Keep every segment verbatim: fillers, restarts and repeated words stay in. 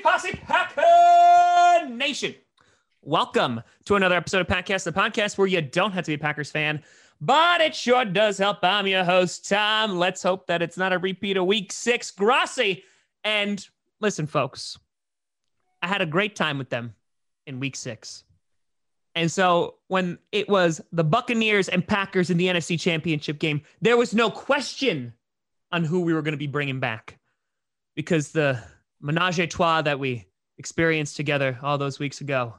Fantasy Posse Packer Nation. Welcome to another episode of Packcast, the podcast where you don't have to be a Packers fan, but it sure does help. I'm your host, Tom. Let's hope that it's not a repeat of week six, Grassy. And listen, folks, I had a great time with them in week six. And so when it was the Buccaneers and Packers in the N F C Championship game, there was no question on who we were going to be bringing back, because the menage a trois that we experienced together all those weeks ago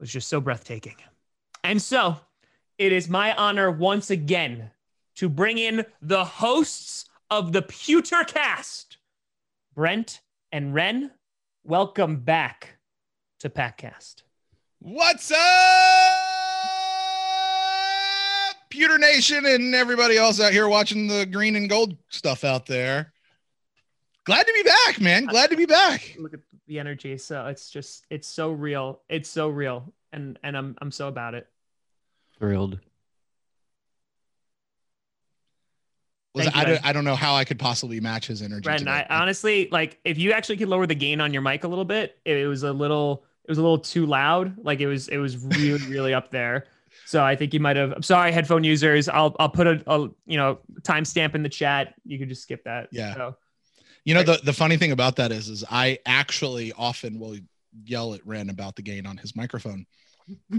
was just so breathtaking. And so it is my honor once again to bring in the hosts of the Pewter Cast, Brent and Ren. Welcome back to Packcast. What's up, Pewter Nation and everybody else out here watching the green and gold stuff out there. Glad to be back, man. Glad to be back. Look at the energy. So it's just, it's so real. It's so real. And and I'm I'm so about it. Thrilled. Listen, I, don't, I don't know how I could possibly match his energy. Brent, I honestly, like, if you actually could lower the gain on your mic a little bit, it, it was a little, it was a little too loud. Like it was, it was really, really up there. So I think you might have. I'm sorry, headphone users. I'll I'll put a, a you know timestamp in the chat. You could just skip that. Yeah. So. You know, the, the funny thing about that is, is I actually often will yell at Ren about the gain on his microphone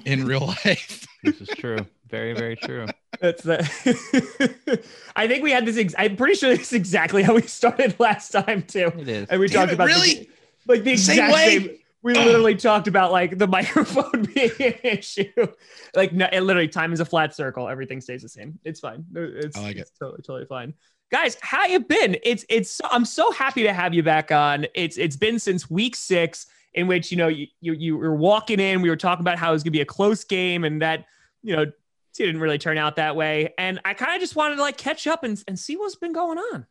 in real life. This is true. Very, very true. That's the I think we had this. Ex- I'm pretty sure this is exactly how we started last time, too. It is. And we Damn talked it, about really? the, like the same exact way? same. We literally talked about like the microphone being an issue. Like no, it literally, time is a flat circle. Everything stays the same. It's fine. It's, I like it. It's totally, totally fine. Guys, how you been? It's it's. I'm so happy to have you back on. It's it's been since week six, in which you know you you, you were walking in. We were talking about how it was gonna be a close game, and that you know it didn't really turn out that way. And I kind of just wanted to like catch up and, and see what's been going on.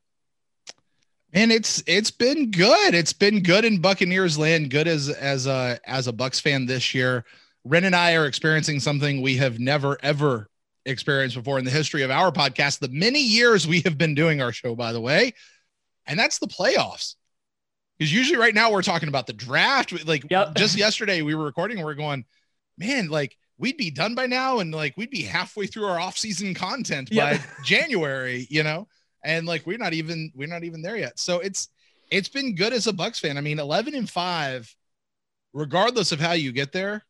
And it's it's been good. It's been good in Buccaneers land. Good as as a as a Bucs fan this year. Ren and I are experiencing something we have never ever experienced before in the history of our podcast, the many years we have been doing our show, by the way, and that's the playoffs. Because usually right now we're talking about the draft. Like yep. Just yesterday we were recording and we're going, man, like we'd be done by now, and like we'd be halfway through our off-season content by yep. January, you know, and like we're not even we're not even there yet. So it's it's been good as a Bucs fan. I mean, eleven and five, regardless of how you get there,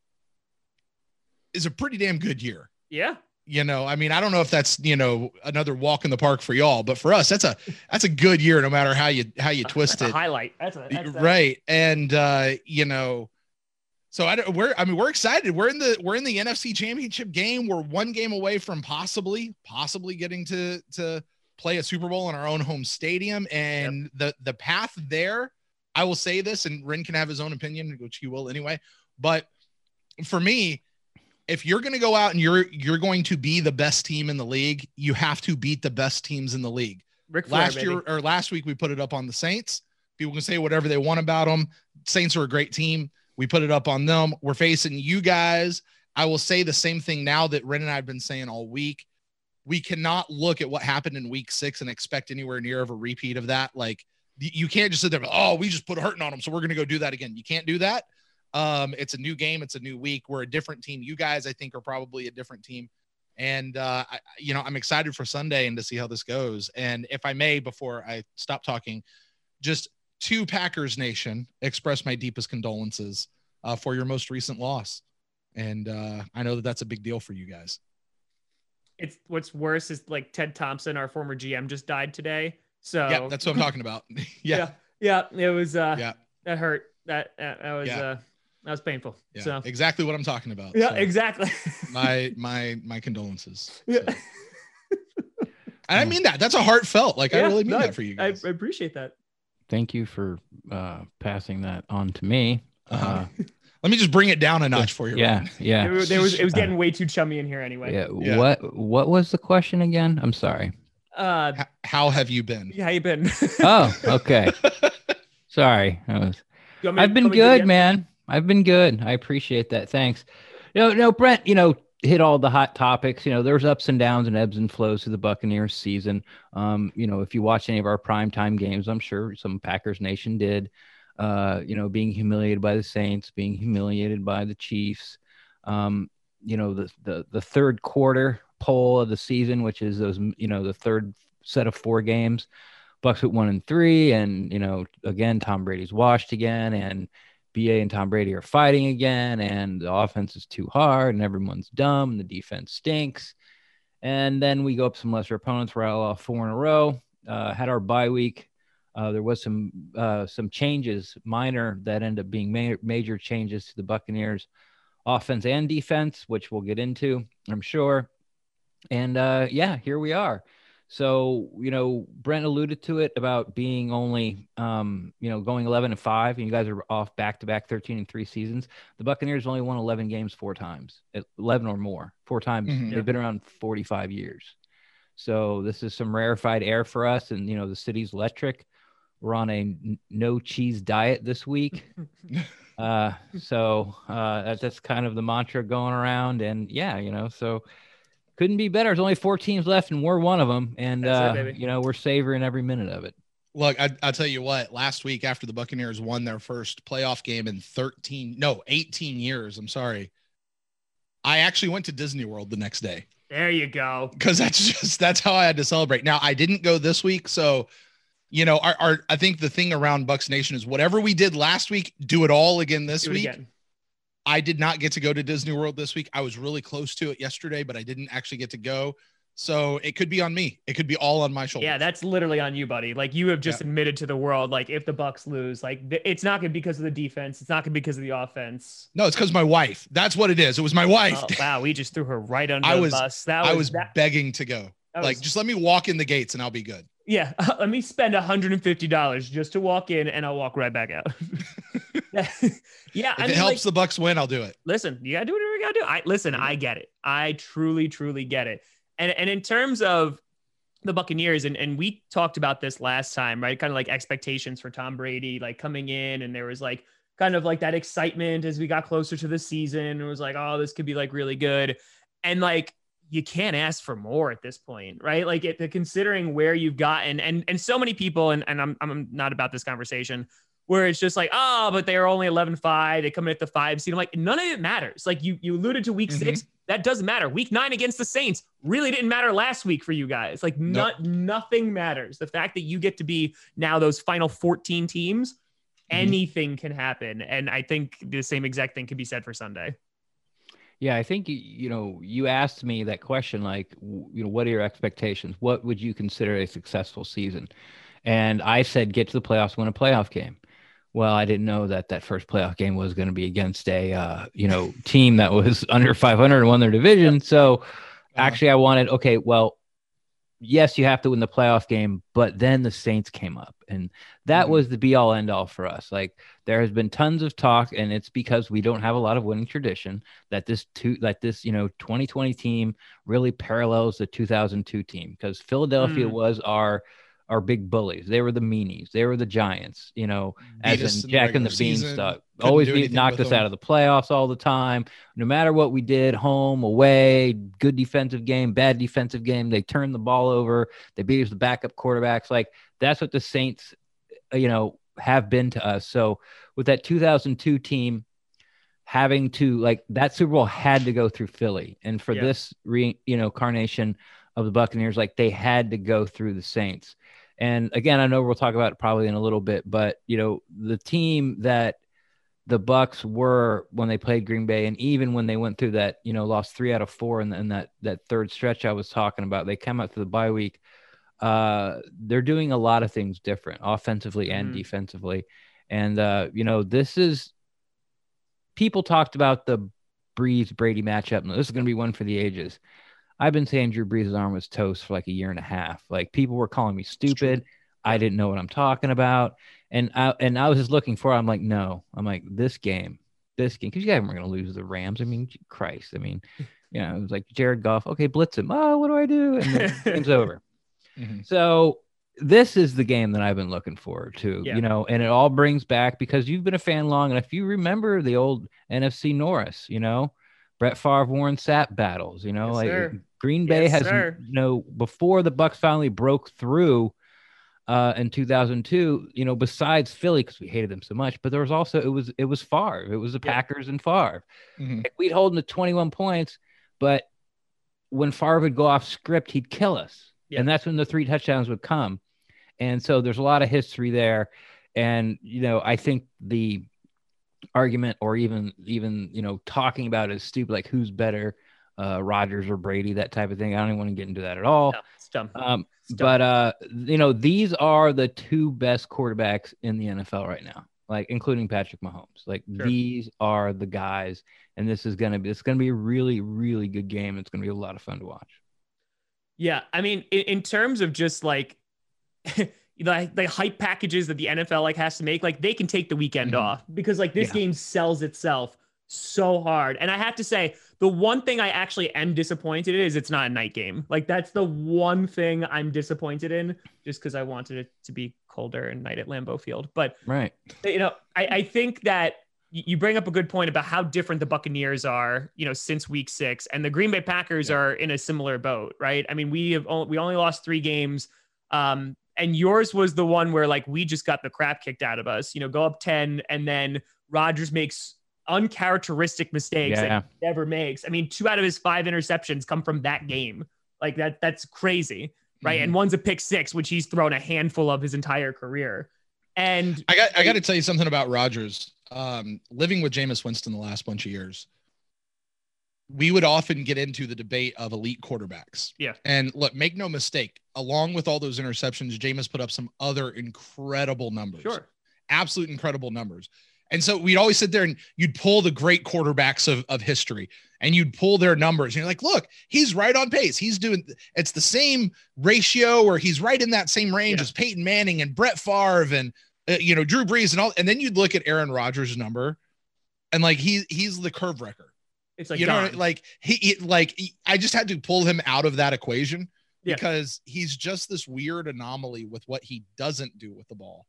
is a pretty damn good year. Yeah. You know, I mean, I don't know if that's, you know, another walk in the park for y'all, but for us, that's a, that's a good year, no matter how you, how you twist that's it. A highlight. That's, a, that's right. A... And, uh, you know, so I don't, we're, I mean, we're excited. We're in the, we're in the N F C Championship game. We're one game away from possibly, possibly getting to, to play a Super Bowl in our own home stadium. And yep. the, the path there, I will say this, and Ren can have his own opinion, which he will anyway. But for me, if you're going to go out and you're you're going to be the best team in the league, you have to beat the best teams in the league. Ric Flair, last year baby. or last week, we put it up on the Saints. People can say whatever they want about them. Saints are a great team. We put it up on them. We're facing you guys. I will say the same thing now that Ren and I have been saying all week. We cannot look at what happened in week six and expect anywhere near of a repeat of that. Like you can't just sit there, oh, we just put a hurting on them, so we're going to go do that again. You can't do that. Um, it's a new game. It's a new week. We're a different team. You guys, I think, are probably a different team. And, uh, I, you know, I'm excited for Sunday and to see how this goes. And if I may, before I stop talking, just to Packers Nation, express my deepest condolences, uh, for your most recent loss. And, uh, I know that that's a big deal for you guys. It's what's worse is like Ted Thompson, our former G M, just died today. So yeah, that's what I'm talking about. yeah. yeah. Yeah. It was, uh, yeah. that hurt. That, that, that was, yeah. uh, That was painful. Yeah, so. Exactly what I'm talking about. Yeah, so exactly. my my my condolences. Yeah. So. And I mean that. That's a heartfelt. Like yeah, I really mean no, that for you guys. I, I appreciate that. Thank you for uh, passing that on to me. Uh-huh. Uh, Let me just bring it down a notch for you. Yeah, right? yeah. There, there was it was getting uh, way too chummy in here anyway. Yeah. yeah. What What was the question again? I'm sorry. Uh, H- how have you been? Yeah, how you been? Oh, okay. Sorry, I was. I've been good, man. I've been good. I appreciate that. Thanks. No, no, Brent, you know, hit all the hot topics. You know, there's ups and downs and ebbs and flows through the Buccaneers season. Um, you know, if you watch any of our primetime games, I'm sure some Packers Nation did, uh, you know, being humiliated by the Saints, being humiliated by the Chiefs. Um, you know, the, the, the third quarter poll of the season, which is those, you know, the third set of four games, Bucks with one and three. And, you know, again, Tom Brady's washed again, and B A and Tom Brady are fighting again, and the offense is too hard, and everyone's dumb, and the defense stinks. And then we go up some lesser opponents, rattle off four in a row, uh, had our bye week. Uh, there was some uh, some changes, minor, that end up being ma- major changes to the Buccaneers offense and defense, which we'll get into, I'm sure. And, uh, yeah, here we are. So, you know, Brent alluded to it about being only, um, you know, going eleven and five, and you guys are off back-to-back thirteen and three seasons. The Buccaneers only won eleven games four times, eleven or more, four times. Mm-hmm. They've been around forty-five years. So this is some rarefied air for us, and, you know, the city's electric. We're on a n- no-cheese diet this week. uh, so uh, that, that's kind of the mantra going around. And, yeah, you know, so – couldn't be better. There's only four teams left, and we're one of them. And, uh, it, you know, we're savoring every minute of it. Look, I, I'll tell you what. Last week, after the Buccaneers won their first playoff game in thirteen, no, eighteen years, I'm sorry, I actually went to Disney World the next day. There you go. Because that's just that's how I had to celebrate. Now, I didn't go this week. So, you know, our, our I think the thing around Bucs Nation is whatever we did last week, do it all again this do week. Again. I did not get to go to Disney World this week. I was really close to it yesterday, but I didn't actually get to go. So it could be on me. It could be all on my shoulders. Yeah, that's literally on you, buddy. Like, you have just yeah. admitted to the world, like, if the Bucs lose, like, it's not going to be because of the defense. It's not going to be because of the offense. No, it's because my wife. That's what it is. It was my wife. Oh, wow, we just threw her right under I was, the bus. That was, I was that, begging to go. Like, was, just let me walk in the gates and I'll be good. Yeah, let me spend one hundred fifty dollars just to walk in, and I'll walk right back out. yeah, if I mean, it helps like, the Bucs win, I'll do it. Listen, you gotta do whatever you gotta do. I listen, I get it. I truly, truly get it. And and in terms of the Buccaneers, and, and we talked about this last time, right? Kind of like expectations for Tom Brady, like coming in, and there was like kind of like that excitement as we got closer to the season. It was like, oh, this could be like really good. And like, you can't ask for more at this point, right? Like, it, considering where you've gotten, and and so many people, and, and I'm I'm not about this conversation, where it's just like, oh, but they're only eleven five. They come in at the five seed. I'm like, none of it matters. Like, you you alluded to week mm-hmm. six. That doesn't matter. Week nine against the Saints really didn't matter last week for you guys. Like, nope. not, nothing matters. The fact that you get to be now those final fourteen teams, mm-hmm. anything can happen. And I think the same exact thing could be said for Sunday. Yeah, I think, you know, you asked me that question, like, you know, what are your expectations? What would you consider a successful season? And I said, get to the playoffs, win a playoff game. Well, I didn't know that that first playoff game was going to be against a, uh, you know, team that was under five hundred and won their division. So actually I wanted, okay, well, yes, you have to win the playoff game, but then the Saints came up, and that mm-hmm. was the be all end all for us. Like, there has been tons of talk, and it's because we don't have a lot of winning tradition, that this two, that this, you know, twenty twenty team really parallels the two thousand two team, because Philadelphia mm. was our, our big bullies. They were the meanies. They were the Giants, you know, beat as in Jack in the Beanstalk. Always beat, knocked us them. out of the playoffs all the time. No matter what we did, home, away, good defensive game, bad defensive game, they turned the ball over. They beat us the backup quarterbacks. Like, that's what the Saints, you know, have been to us. So with that two thousand two team having to, like, that Super Bowl had to go through Philly. And for yeah. this, re, you know, carnation of the Buccaneers, like, they had to go through the Saints. And again, I know we'll talk about it probably in a little bit, but, you know, the team that the Bucs were when they played Green Bay, and even when they went through that, you know, lost three out of four in, in that that third stretch I was talking about, they came out to the bye week. Uh, they're doing a lot of things different, offensively and mm. defensively. And, uh, you know, this is – people talked about the Brees-Brady matchup, and this is going to be one for the ages. I've been saying Drew Brees' arm was toast for like a year and a half. Like, people were calling me stupid. I didn't know what I'm talking about. And I, and I was just looking for, I'm like, no, I'm like this game, this game. Cause you guys were going to lose the Rams. I mean, Christ. I mean, you know, it was like Jared Goff. Okay. Blitz him. Oh, what do I do? And the game's over. Mm-hmm. So this is the game that I've been looking forward to, yeah. you know, and it all brings back, because you've been a fan long. And if you remember the old N F C Norris, you know, Brett Favre, Warren Sapp battles, you know, yes, like sir. Green Bay yes, has, sir. you know, before the Bucs finally broke through uh, in two thousand two, you know, besides Philly, because we hated them so much, but there was also, it was, it was Favre. It was the yeah. Packers and Favre. Mm-hmm. Like, we'd hold them to twenty-one points, but when Favre would go off script, he'd kill us. Yeah. And that's when the three touchdowns would come. And so there's a lot of history there. And, you know, I think the argument or even, even, you know, talking about it is stupid, like who's better, uh, Rodgers or Brady, that type of thing. I don't even want to get into that at all. No, it's dumb. Um, it's dumb. But, uh, you know, these are the two best quarterbacks in the N F L right now, like including Patrick Mahomes. Like sure. These are the guys, and this is going to be, it's going to be a really, really good game. It's going to be a lot of fun to watch. Yeah. I mean, in, in terms of just like, The, the hype packages that the N F L like has to make, like they can take the weekend mm-hmm. off because like this yeah. game sells itself so hard. And I have to say, the one thing I actually am disappointed in is it's not a night game. Like that's the one thing I'm disappointed in, just because I wanted it to be colder and night at Lambeau Field. But right, you know, I, I think that you bring up a good point about how different the Buccaneers are, you know, since week six, and the Green Bay Packers yeah. are in a similar boat, right? I mean, we have only, we only lost three games. Um, And yours was the one where like, we just got the crap kicked out of us, you know, go up ten and then Rodgers makes uncharacteristic mistakes yeah. that he never makes. I mean, two out of his five interceptions come from that game. Like that, that's crazy. Right. Mm-hmm. And one's a pick six, which he's thrown a handful of his entire career. And I got, I got to tell you something about Rodgers, um, living with Jameis Winston the last bunch of years. We would often get into the debate of elite quarterbacks. Yeah. And look, make no mistake, along with all those interceptions, Jameis put up some other incredible numbers. Sure. Absolute incredible numbers. And so we'd always sit there and you'd pull the great quarterbacks of, of history and you'd pull their numbers. And you're like, look, he's right on pace. He's doing, it's the same ratio or he's right in that same range yeah. as Peyton Manning and Brett Favre and, uh, you know, Drew Brees and all. And then you'd look at Aaron Rodgers' number and like, he he's the curve wrecker. It's like, you know, like he, he like he, I just had to pull him out of that equation yeah. because he's just this weird anomaly with what he doesn't do with the ball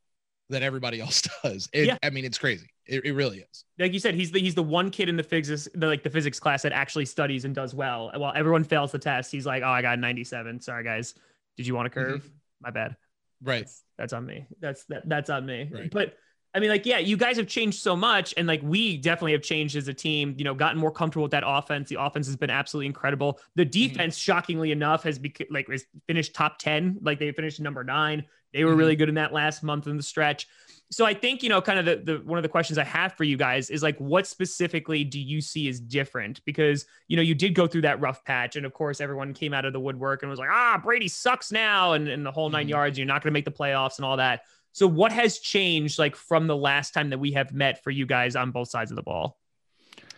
that everybody else does. It, yeah. I mean, it's crazy. It, it really is. Like you said, he's the, he's the one kid in the physics, the, like the physics class that actually studies and does well. While everyone fails the test, he's like, oh, I got a ninety-seven. Sorry guys. Did you want a curve? Mm-hmm. My bad. Right. That's, that's on me. That's that, that's on me. Right. But I mean, like, yeah, you guys have changed so much. And like, we definitely have changed as a team, you know, gotten more comfortable with that offense. The offense has been absolutely incredible. The defense, mm-hmm. shockingly enough, has bec- like has finished top ten. Like they finished number nine. They were mm-hmm. really good in that last month in the stretch. So I think, you know, kind of the, the, one of the questions I have for you guys is like, what specifically do you see as different? Because, you know, you did go through that rough patch and of course everyone came out of the woodwork and was like, ah, Brady sucks now. And, and the whole nine mm-hmm. yards, you're not going to make the playoffs and all that. So what has changed like from the last time that we have met for you guys on both sides of the ball?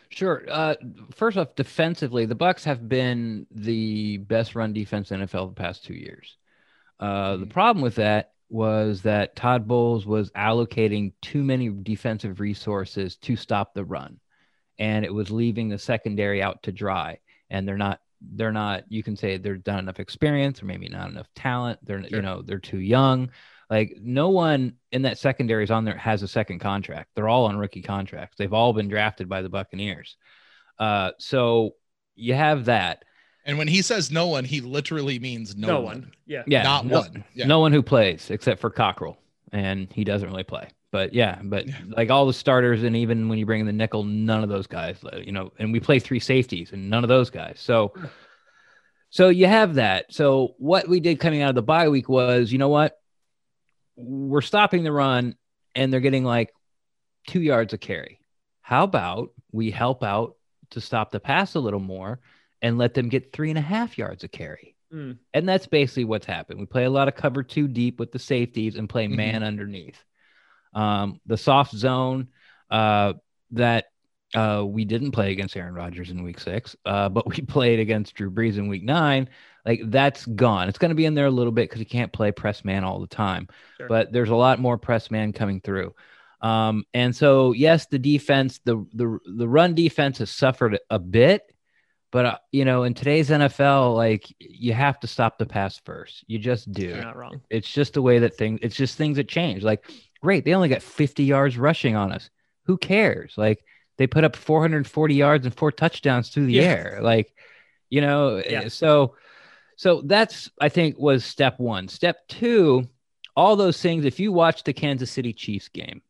Sure. Uh, first off, defensively, the Bucs have been the best run defense in the N F L the past two years. Uh, the problem with that was that Todd Bowles was allocating too many defensive resources to stop the run. And it was leaving the secondary out to dry. And they're not, they're not, you can say they're not enough experience or maybe not enough talent. They're, sure. you know, they're too young. Like no one in that secondary is on there has a second contract. They're all on rookie contracts. They've all been drafted by the Buccaneers. Uh, so you have that. And when he says no one, he literally means no, no one. one. Yeah. yeah. Not no, one. Yeah. No one who plays except for Cockrell, and he doesn't really play, but yeah, but yeah. like all the starters. And even when you bring in the nickel, none of those guys, you know, and we play three safeties and none of those guys. So, so you have that. So what we did coming out of the bye week was, you know what? We're stopping the run and they're getting like two yards a carry. How about we help out to stop the pass a little more and let them get three and a half yards a carry. Mm. And that's basically what's happened. We play a lot of cover two deep with the safeties and play man mm-hmm. underneath. Um, the soft zone uh, that uh, we didn't play against Aaron Rodgers in week six, uh, but we played against Drew Brees in week nine. Like that's gone. It's going to be in there a little bit because you can't play press man all the time, sure. but there's a lot more press man coming through. Um, and so, yes, the defense, the, the, the run defense has suffered a bit, but uh, you know, in today's N F L, like you have to stop the pass first. You just do. You're not wrong. It's just the way that things, it's just things that change. Like, great. They only got fifty yards rushing on us. Who cares? Like they put up four hundred forty yards and four touchdowns through the yeah. air. Like, you know, yeah. so, so that's, I think, was step one. Step two, all those things. If you watched the Kansas City Chiefs game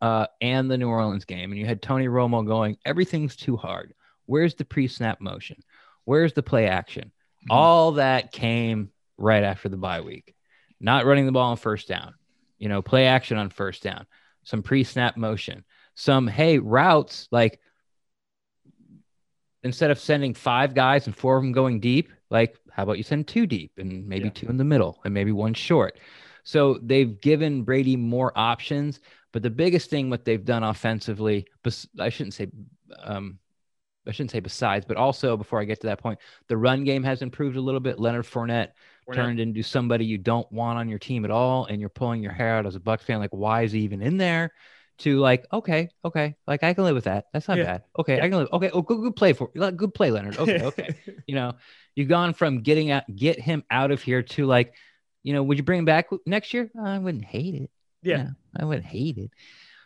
uh, and the New Orleans game, and you had Tony Romo going, everything's too hard. Where's the pre-snap motion? Where's the play action? Mm-hmm. All that came right after the bye week. Not running the ball on first down, you know, play action on first down, some pre-snap motion, some, hey, routes, like instead of sending five guys and four of them going deep, like how about you send two deep and maybe yeah. two in the middle and maybe one short. So they've given Brady more options, but the biggest thing what they've done offensively, bes- I shouldn't say, um, I shouldn't say besides, but also before I get to that point, the run game has improved a little bit. Leonard Fournette We're turned not. into somebody you don't want on your team at all. And you're pulling your hair out as a Bucs fan. Like, why is he even in there? To like, okay, okay. Like I can live with that. That's not yeah. bad. Okay. Yeah. I can live. Okay. Oh, good, good play for good play, Leonard. Okay. Okay. You know, you've gone from getting out, get him out of here to like, you know, would you bring him back next year? Oh, I wouldn't hate it. Yeah. No, I wouldn't hate it.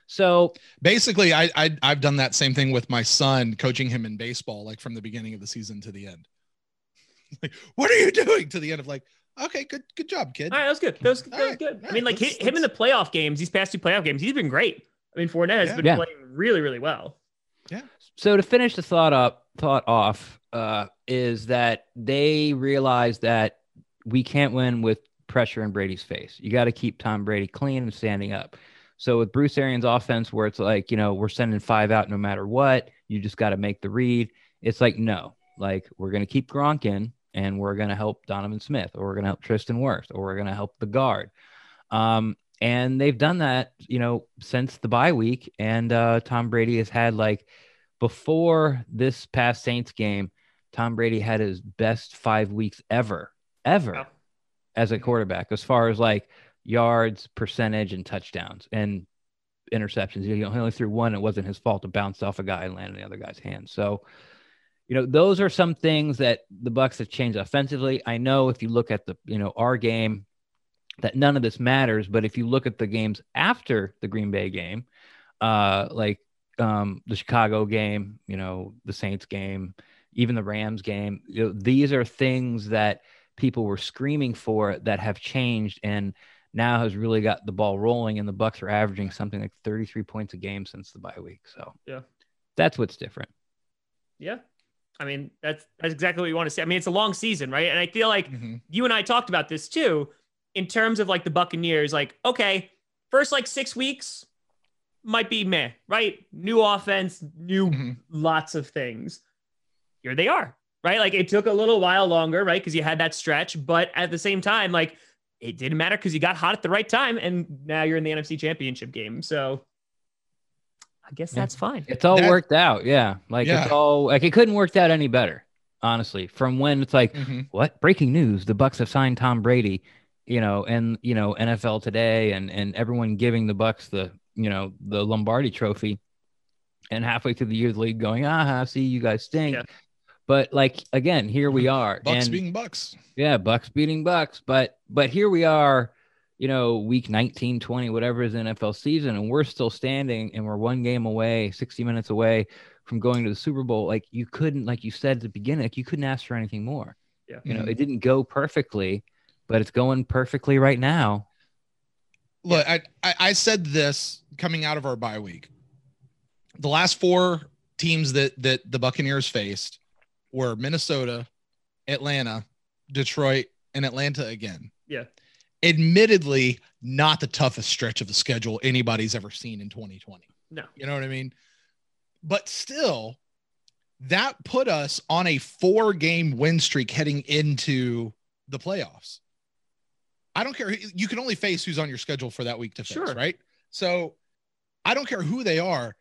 So basically I, I I've done that same thing with my son, coaching him in baseball, like from the beginning of the season to the end. Like, what are you doing? To the end of like, okay, good, good job, kid. All right, that was good. That was, that was right, good. Right, I mean, like let's, him let's... in the playoff games, these past two playoff games, he's been great. I mean, Fournette has yeah. been yeah. playing really, really well. Yeah. So to finish the thought up, thought off, uh, is that they realize that we can't win with pressure in Brady's face. You got to keep Tom Brady clean and standing up. So with Bruce Arians' offense, where it's like, you know, we're sending five out no matter what, you just got to make the read. It's like, no, like we're going to keep Gronk in. And we're going to help Donovan Smith, or we're going to help Tristan Wirfs, or we're going to help the guard. Um, and they've done that, you know, since the bye week. And uh, Tom Brady has had, like, before this past Saints game, Tom Brady had his best five weeks ever, ever wow. as a quarterback, as far as like yards, percentage, and touchdowns and interceptions. He only threw one. It wasn't his fault. It bounced off a guy and landed in the other guy's hand. So, you know, those are some things that the Bucs have changed offensively. I know if you look at the, you know, our game, that none of this matters. But if you look at the games after the Green Bay game, uh, like um, the Chicago game, you know, the Saints game, even the Rams game, you know, these are things that people were screaming for that have changed and now has really got the ball rolling. And the Bucs are averaging something like thirty-three points a game since the bye week. So yeah, that's what's different. Yeah. I mean, that's that's exactly what you want to see. I mean, it's a long season, right? And I feel like mm-hmm. you and I talked about this too, in terms of like the Buccaneers, like, okay, first like six weeks might be meh, right? New offense, new mm-hmm. lots of things. Here they are, right? Like it took a little while longer, right? Because you had that stretch, but at the same time, like it didn't matter because you got hot at the right time and now you're in the N F C Championship game. So I guess that's fine. It's all that, worked out. Yeah. Like yeah. it's all like it couldn't work out any better, honestly, from when it's like, mm-hmm. what breaking news, the Bucs have signed Tom Brady, you know, and you know, N F L Today and, and everyone giving the Bucs the, you know, the Lombardi trophy and halfway through the year, the league going, ah, see you guys stink. Yeah. But like, again, here we are. Bucs and, beating Bucs. Yeah. Bucs beating Bucs. But, but here we are, you know, week nineteen, twenty, whatever is N F L season, and we're still standing and we're one game away, sixty minutes away from going to the Super Bowl. Like you couldn't, like you said at the beginning, like you couldn't ask for anything more. Yeah. You know, it didn't go perfectly, but it's going perfectly right now. Look, I, I, I said this coming out of our bye week. The last four teams that, that the Buccaneers faced were Minnesota, Atlanta, Detroit, and Atlanta again. Yeah. Admittedly, not the toughest stretch of the schedule anybody's ever seen in twenty twenty. No. You know what I mean? But still, that put us on a four-game win streak heading into the playoffs. I don't care. You can only face who's on your schedule for that week to face, sure. right? So I don't care who they are.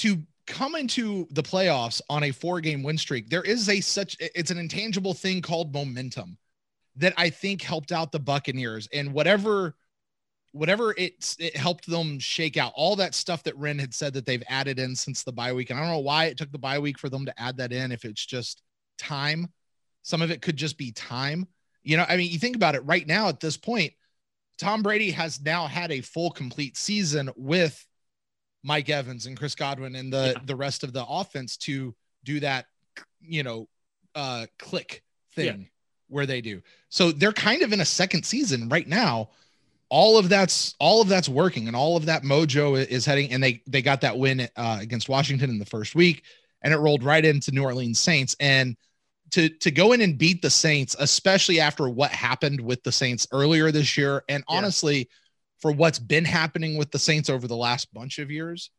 To come into the playoffs on a four-game win streak, there is a such – it's an intangible thing called momentum that I think helped out the Buccaneers, and whatever, whatever it, it helped them shake out all that stuff that Ren had said that they've added in since the bye week. And I don't know why it took the bye week for them to add that in. If it's just time, some of it could just be time. You know, I mean, you think about it right now at this point, Tom Brady has now had a full complete season with Mike Evans and Chris Godwin and the, yeah. the rest of the offense to do that, you know, uh, click thing yeah. where they do. So they're kind of in a second season right now. All of that's all of that's working and all of that mojo is heading. And they, they got that win uh, against Washington in the first week and it rolled right into New Orleans Saints. And to, to go in and beat the Saints, especially after what happened with the Saints earlier this year. And honestly, yeah. for what's been happening with the Saints over the last bunch of years,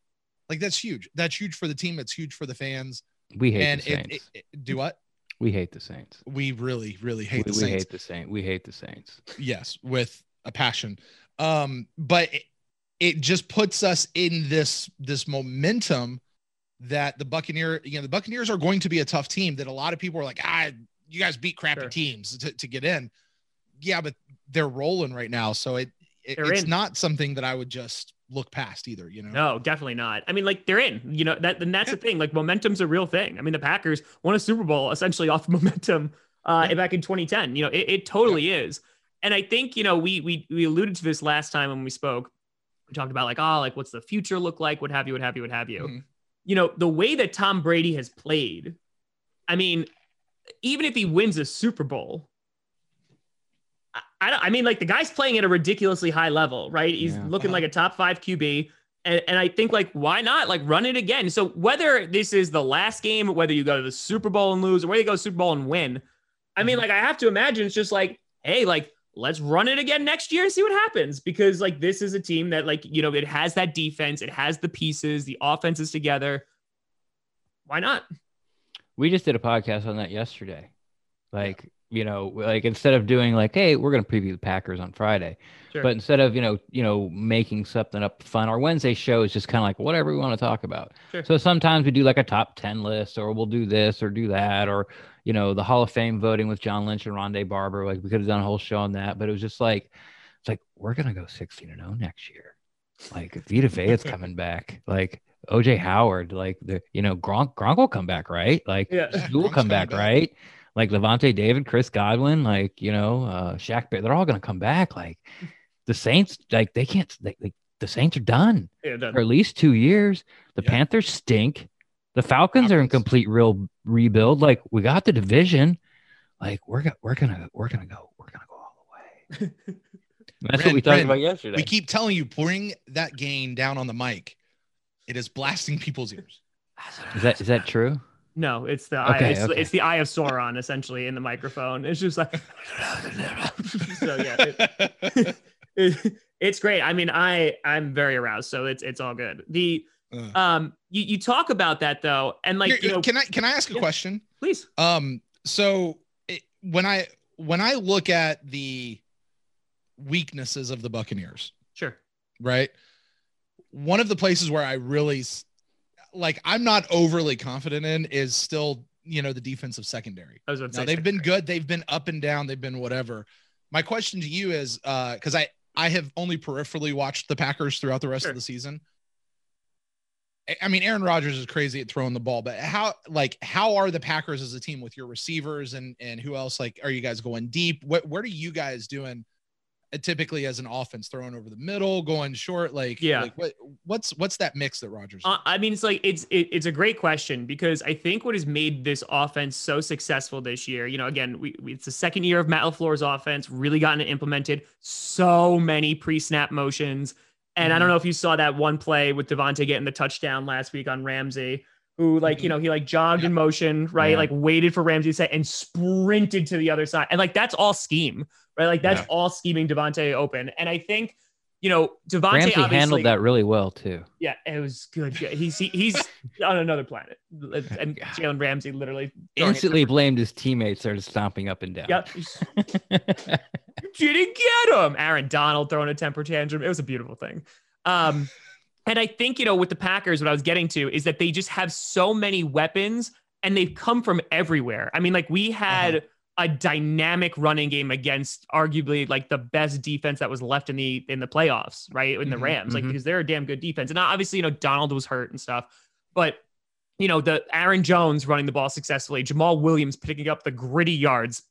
like that's huge. That's huge for the team. It's huge for the fans. We hate and the Saints. It, it, it, do what? We hate the Saints. We really, really hate we, the Saints. We hate the Saints. We hate the Saints. Yes, with a passion. Um, but it, it just puts us in this this momentum that the Buccaneer, you know, the Buccaneers are going to be a tough team that a lot of people are like, ah, you guys beat crappy sure. teams to, to get in. Yeah, but they're rolling right now, so it. They're it's in. Not something that I would just look past either, you know? No, definitely not. I mean, like they're in, you know, that, and that's yeah. the thing, like momentum's a real thing. I mean, the Packers won a Super Bowl essentially off momentum uh, yeah. back in twenty ten, you know, it, it totally yeah. is. And I think, you know, we, we, we alluded to this last time when we spoke, we talked about like, oh, like what's the future look like? What have you, what have you, what have you, mm-hmm. you know, the way that Tom Brady has played. I mean, even if he wins a Super Bowl, I, don't, I mean, like the guy's playing at a ridiculously high level, right? He's yeah. looking like a top five Q B. And, and I think like, why not like run it again? So whether this is the last game, whether you go to the Super Bowl and lose or whether you go to Super Bowl and win, I mean, like I have to imagine it's just like, hey, like let's run it again next year and see what happens. Because like, this is a team that like, you know, it has that defense. It has the pieces, the offense is together. Why not? We just did a podcast on that yesterday. Like, yeah. you know, like instead of doing like, hey, we're going to preview the Packers on Friday, sure. but instead of, you know, you know, making something up fun, our Wednesday show is just kind of like whatever we want to talk about. Sure. So sometimes we do like a top ten list or we'll do this or do that, or, you know, the Hall of Fame voting with John Lynch and Rondé Barber. Like we could have done a whole show on that, but it was just like, it's like, we're going to go sixteen and oh next year. Like Vita Vea's coming back. Like O J Howard, like the, you know, Gronk, Gronk will come back. Right. Like yeah. Stu will come back. back. Right. Like Levante David, Chris Godwin, like, you know, uh, Shaq, they're all going to come back. Like the Saints, like they can't, like, like the Saints are done yeah, for at least two years. The yeah. Panthers stink. The Falcons are in complete real rebuild. Like we got the division. Like we're going to, we're going to, we're going to go, we're going to go all the way. That's Ren, what we talked Ren, about yesterday. We keep telling you, bring that gain down on the mic. It is blasting people's ears. Is that, is that true? No, it's the okay, eye, it's, okay. it's the eye of Sauron essentially in the microphone. It's just like so yeah. It, it, it, it's great. I mean, I I'm very aroused, so it's it's all good. The uh, um you, you talk about that though, and like here, you know, can I can I ask a yeah, question? Please. Um so it, when I when I look at the weaknesses of the Buccaneers. Sure. Right? One of the places where I really like I'm not overly confident in is still, you know, the defensive secondary. Now, they've secondary. been good. They've been up and down. They've been whatever. My question to you is, uh, cause I, I have only peripherally watched the Packers throughout the rest sure. of the season. I mean, Aaron Rodgers is crazy at throwing the ball, but how, like, how are the Packers as a team with your receivers and, and who else, like, are you guys going deep? What, what are you guys doing typically as an offense, throwing over the middle, going short, like yeah like what what's what's that mix that Rodgers uh, I mean it's like it's it, it's a great question because I think what has made this offense so successful this year, you know, again we, we it's the second year of Matt LaFleur's offense, really gotten it implemented, so many pre-snap motions, and mm-hmm. I don't know if you saw that one play with Devonta getting the touchdown last week on Ramsey, who like, you know, he like jogged yeah. in motion, right? Yeah. Like waited for Ramsey to set and sprinted to the other side. And like, that's all scheme, right? Like that's yeah. all scheming Devonta open. And I think, you know, Devonta Ramsey obviously handled that really well too. Yeah, it was good. He's, he, he's on another planet. And Jalen Ramsey literally instantly blamed his teammates. Started stomping up and down. Yep. You didn't get him. Aaron Donald throwing a temper tantrum. It was a beautiful thing. Um, And I think, you know, with the Packers, what I was getting to is that they just have so many weapons and they've come from everywhere. I mean, like we had uh-huh. a dynamic running game against arguably like the best defense that was left in the, in the playoffs, right. In mm-hmm, the Rams, mm-hmm. like, because they're a damn good defense. And obviously, you know, Donald was hurt and stuff, but you know, the Aaron Jones running the ball successfully, Jamal Williams picking up the gritty yards,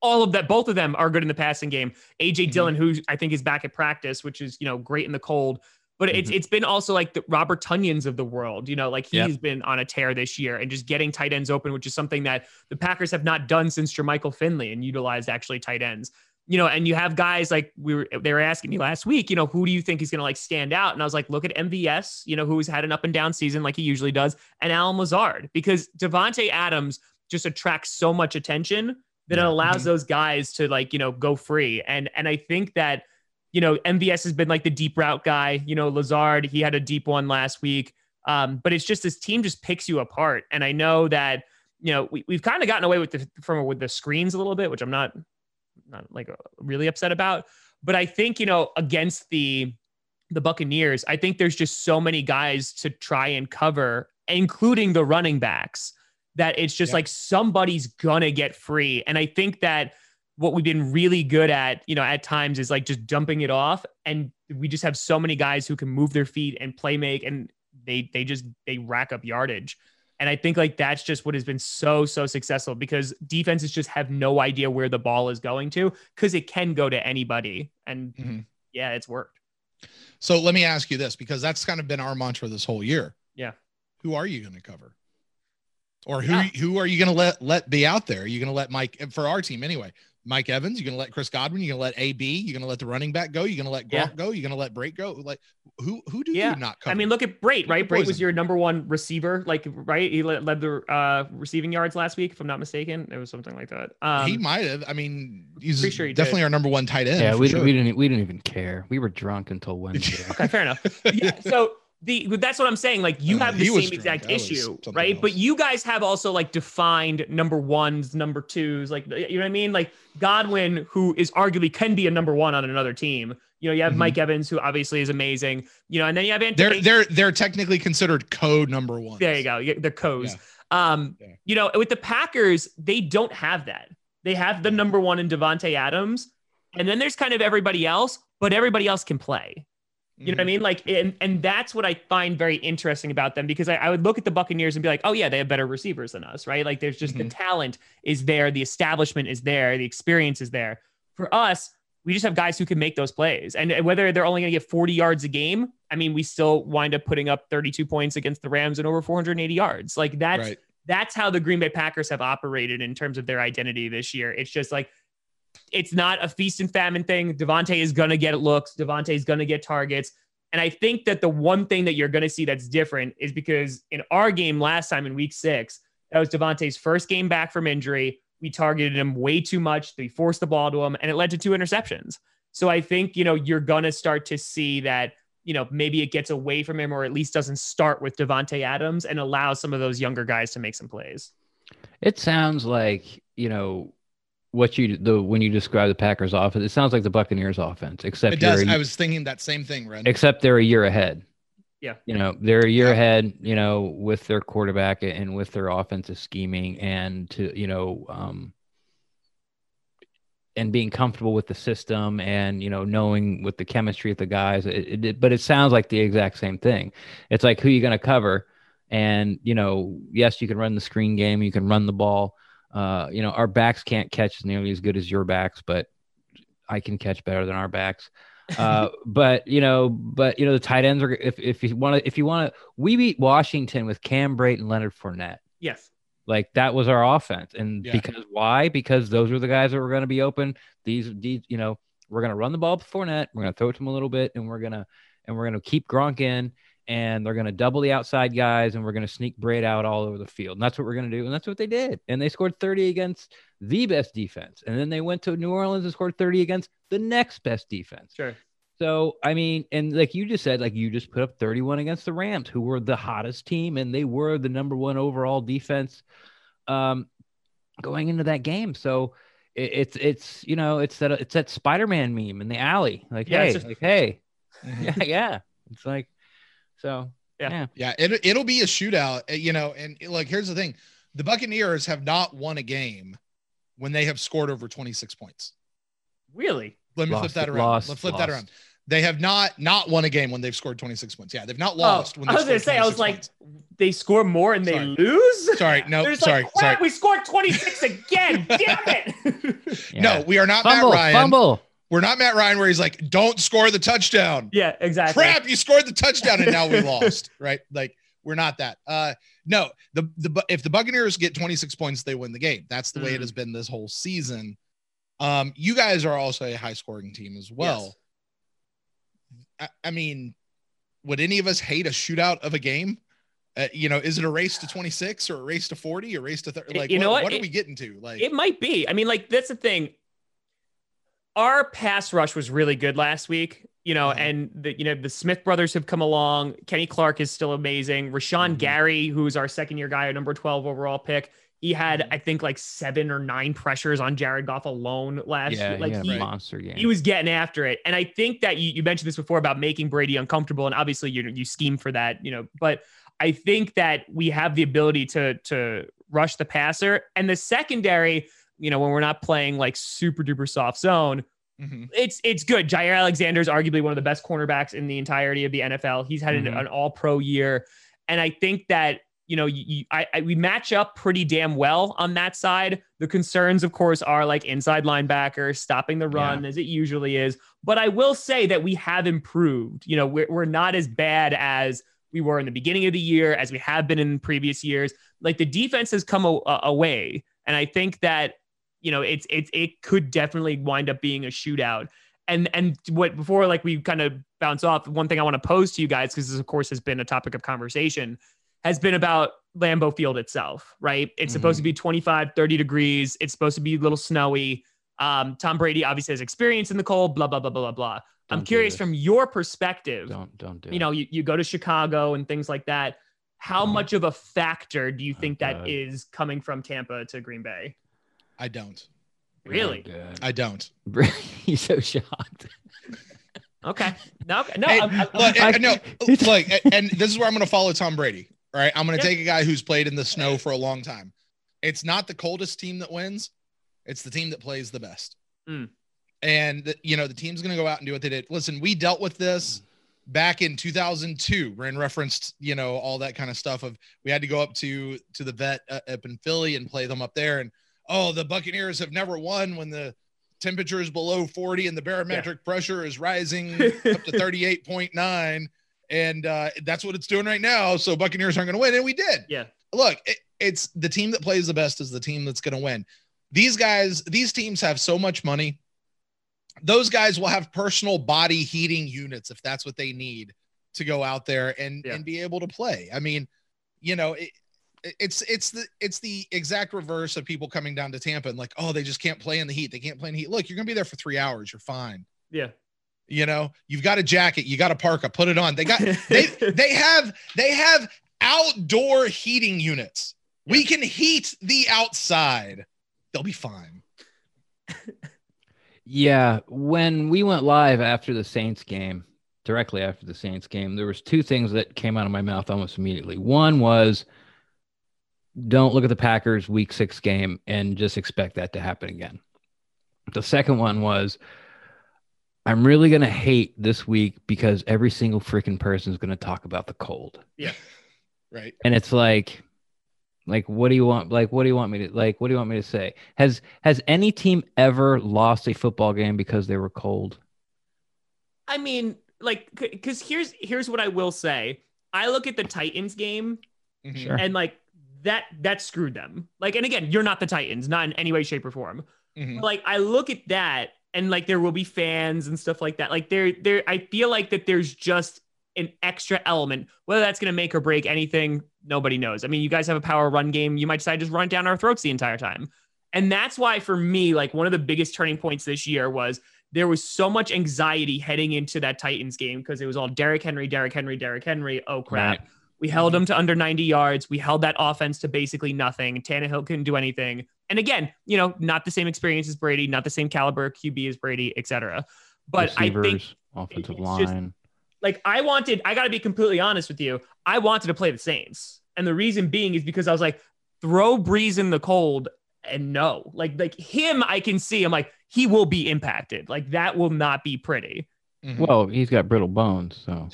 all of that, both of them are good in the passing game. A J mm-hmm. Dillon, who I think is back at practice, which is, you know, great in the cold. But mm-hmm. it's it's been also like the Robert Tunyon's of the world, you know, like he's yep. been on a tear this year and just getting tight ends open, which is something that the Packers have not done since Jermichael Finley and utilized actually tight ends. You know, and you have guys like we were, they were asking me last week, you know, who do you think is going to like stand out? And I was like, look at M V S, you know, who's had an up and down season like he usually does, and Alan Lazard, because Devonta Adams just attracts so much attention that yeah. it allows mm-hmm. those guys to like, you know, go free. And, and I think that, you know, M V S has been like the deep route guy, you know, Lazard, he had a deep one last week. Um, but it's just, this team just picks you apart. And I know that, you know, we, we've kind of gotten away with the, from with the screens a little bit, which I'm not, not like really upset about, but I think, you know, against the, the Buccaneers, I think there's just so many guys to try and cover, including the running backs, that it's just yeah. like, somebody's gonna get free. And I think that what we've been really good at, you know, at times is like just dumping it off. And we just have so many guys who can move their feet and play make, and they, they just, they rack up yardage. And I think like that's just what has been so, so successful, because defenses just have no idea where the ball is going to, because it can go to anybody. And mm-hmm. yeah, it's worked. So let me ask you this, because that's kind of been our mantra this whole year. Yeah. Who are you going to cover? Or who, yeah. who are you going to let, let be out there? Are you going to let Mike, for our team anyway, Mike Evans, you're going to let Chris Godwin, you're going to let A B, you're going to let the running back go, you're going to let Gronk yeah. go, you're going to let Brate go. Like who, who do yeah. you not cover? I mean, look at Brate, right? Brate was your number one receiver, like, right? He led, led the uh, receiving yards last week, if I'm not mistaken. It was something like that. Um, he might've, I mean, he's sure he definitely did. Our number one tight end. Yeah. We, sure. we didn't, we didn't even care. We were drunk until Wednesday. Okay. Fair enough. Yeah. So, The, that's what I'm saying. Like you have the same exact issue, right? But you guys have also like defined number ones, number twos, like, you know what I mean? Like Godwin, who is arguably can be a number one on another team. You know, you have mm-hmm. Mike Evans, who obviously is amazing, you know, and then you have, Ant- they're, they're, they're technically considered code number one. There you go. They're codes. Yeah. Um, yeah. You know, with the Packers, they don't have that. They have the number one in Devonta Adams. And then there's kind of everybody else, but everybody else can play. You know mm-hmm. what I mean? Like, and, and that's what I find very interesting about them, because I, I would look at the Buccaneers and be like, oh yeah, they have better receivers than us, right? Like there's just mm-hmm. the talent is there. The establishment is there. The experience is there. For us, we just have guys who can make those plays, and whether they're only going to get forty yards a game. I mean, we still wind up putting up thirty-two points against the Rams and over four hundred eighty yards. Like that's, right. that's how the Green Bay Packers have operated in terms of their identity this year. It's just like, it's not a feast and famine thing. Devonta is going to get looks. Devonta is going to get targets. And I think that the one thing that you're going to see that's different is because in our game last time in week six, that was Devonta's first game back from injury. We targeted him way too much. We forced the ball to him, and it led to two interceptions. So I think, you know, you're going to start to see that, you know, maybe it gets away from him, or at least doesn't start with Devonta Adams, and allows some of those younger guys to make some plays. It sounds like, you know, what you the when you describe the Packers offense, it sounds like the Buccaneers offense, except it does. A, I was thinking that same thing, Ren. Except they're a year ahead. Yeah, you know they're a year yeah. ahead. You know, with their quarterback and with their offensive scheming, and to you know, um, and being comfortable with the system, and you know, knowing with the chemistry of the guys. It, it, but it sounds like the exact same thing. It's like, who are you going to cover? And you know, yes, you can run the screen game, you can run the ball. Uh, you know, our backs can't catch nearly as good as your backs, but I can catch better than our backs. Uh, but, you know, but, you know, the tight ends are, if, if you want to, if you want to, we beat Washington with Cam Brate and Leonard Fournette. Yes. Like that was our offense. And yeah. because why? Because those were the guys that were going to be open. These, these, you know, we're going to run the ball with Fournette. We're going to throw it to him a little bit, and we're going to, and we're going to keep Gronk in. And they're going to double the outside guys, and we're going to sneak Brate out all over the field. And that's what we're going to do. And that's what they did. And they scored thirty against the best defense. And then they went to New Orleans and scored thirty against the next best defense. Sure. So, I mean, and like you just said, like you just put up thirty-one against the Rams, who were the hottest team. And they were the number one overall defense um, going into that game. So it, it's, it's, you know, it's that, it's that Spider-Man meme in the alley. Like, yeah, hey, just- like, hey, yeah, yeah. It's like, So yeah, yeah, yeah it, it'll be a shootout, you know, and like, here's the thing. The Buccaneers have not won a game when they have scored over twenty-six points. Really? Let me lost, flip that around. Lost, Let's flip lost. that around. They have not, not won a game when they've scored twenty-six points. Yeah. They've not lost. Oh, when I was going to say, I was like, points. They score more and they sorry. lose. Sorry. No, sorry. Like, sorry. We scored twenty-six again. Damn it. Yeah. No, we are not fumble, Matt Ryan. Fumble. We're not Matt Ryan where he's like, don't score the touchdown. Yeah, exactly. Crap, you scored the touchdown and now we lost, right? Like, we're not that. Uh, no, the the if the Buccaneers get twenty-six points, they win the game. That's the mm. way it has been this whole season. Um, you guys are also a high-scoring team as well. Yes. I, I mean, would any of us hate a shootout of a game? Uh, you know, is it a race to twenty-six or a race to forty, or a race to thirty? Like, you what, know what? what are it, we getting to? Like, it might be. I mean, like, that's the thing. Our pass rush was really good last week, you know, mm-hmm. and the, you know, the Smith brothers have come along. Kenny Clark is still amazing. Rashawn mm-hmm. Gary, who's our second year guy, a number twelve overall pick. He had, mm-hmm. I think, like seven or nine pressures on Jared Goff alone last yeah, year. Like yeah, he, right. monster game. He was getting after it. And I think that you, you mentioned this before about making Brady uncomfortable. And obviously you you scheme for that, you know, but I think that we have the ability to, to rush the passer, and the secondary, you know, when we're not playing like super duper soft zone, mm-hmm. it's, it's good. Jair Alexander is arguably one of the best cornerbacks in the entirety of the N F L. He's had mm-hmm. an, an all pro year. And I think that, you know, you, you, I, I, we match up pretty damn well on that side. The concerns, of course, are like inside linebacker, stopping the run yeah. as it usually is. But I will say that we have improved. You know, we're, we're not as bad as we were in the beginning of the year, as we have been in previous years. Like, the defense has come a, a, away. And I think that, you know, it's, it's, it could definitely wind up being a shootout. And, and what before, like we kind of bounce off, one thing I want to pose to you guys, cause this of course has been a topic of conversation, has been about Lambeau Field itself, right? It's mm-hmm. supposed to be twenty-five, thirty degrees. It's supposed to be a little snowy. Um, Tom Brady obviously has experience in the cold, blah, blah, blah, blah, blah, blah. Don't I'm curious from your perspective, don't, don't do you know, you, you go to Chicago and things like that. How oh. much of a factor do you think oh, that God. is coming from Tampa to Green Bay? I don't. Really? Oh, I don't. He's so shocked. Okay. No, no. And, I'm, I'm, look, I'm, and, no look, and this is where I'm going to follow Tom Brady. All right, I'm going to yeah. take a guy who's played in the snow for a long time. It's not the coldest team that wins. It's the team that plays the best. Mm. And, the, you know, the team's going to go out and do what they did. Listen, we dealt with this back in two thousand two. Ren referenced, you know, all that kind of stuff of we had to go up to, to the vet uh, up in Philly and play them up there. And, oh, the Buccaneers have never won when the temperature is below forty and the barometric yeah. pressure is rising up to thirty-eight point nine. And uh, that's what it's doing right now. So Buccaneers aren't going to win. And we did. Yeah. Look, it, it's the team that plays the best is the team that's going to win. These guys, these teams have so much money. Those guys will have personal body heating units if that's what they need to go out there and, yeah. and be able to play. I mean, you know, it, it's, it's the, it's the exact reverse of people coming down to Tampa and like, oh, they just can't play in the heat. They can't play in the heat. Look, you're going to be there for three hours. You're fine. Yeah. You know, you've got a jacket, you got a parka, put it on. They got, they, they have, they have outdoor heating units. We can heat the outside. They'll be fine. Yeah. When we went live after the Saints game, directly after the Saints game, there was two things that came out of my mouth almost immediately. One was, don't look at the Packers week six game and just expect that to happen again. The second one was, I'm really going to hate this week because every single freaking person is going to talk about the cold. Yeah. Right. And it's like, like, what do you want? Like, what do you want me to like, what do you want me to say? Has, has any team ever lost a football game because they were cold? I mean, like, c- cause here's, here's what I will say. I look at the Titans game mm-hmm. and like that, that screwed them. Like, and again, you're not the Titans, not in any way, shape or form. Mm-hmm. Like I look at that, and like there will be fans and stuff like that. Like there, there, I feel like that there's just an extra element. Whether that's going to make or break anything, nobody knows. I mean, you guys have a power run game. You might decide to just run it down our throats the entire time. And that's why for me, like one of the biggest turning points this year was there was so much anxiety heading into that Titans game because it was all Derrick Henry, Derrick Henry, Derrick Henry. Oh crap. Right. We held them to under ninety yards. We held that offense to basically nothing. Tannehill couldn't do anything. And again, you know, not the same experience as Brady, not the same caliber Q B as Brady, et cetera. But receivers, I think offensive line, just, like I wanted, I got to be completely honest with you. I wanted to play the Saints. And the reason being is because I was like, throw Breeze in the cold and no, like, like him, I can see, I'm like, he will be impacted. Like that will not be pretty. Mm-hmm. Well, he's got brittle bones. So,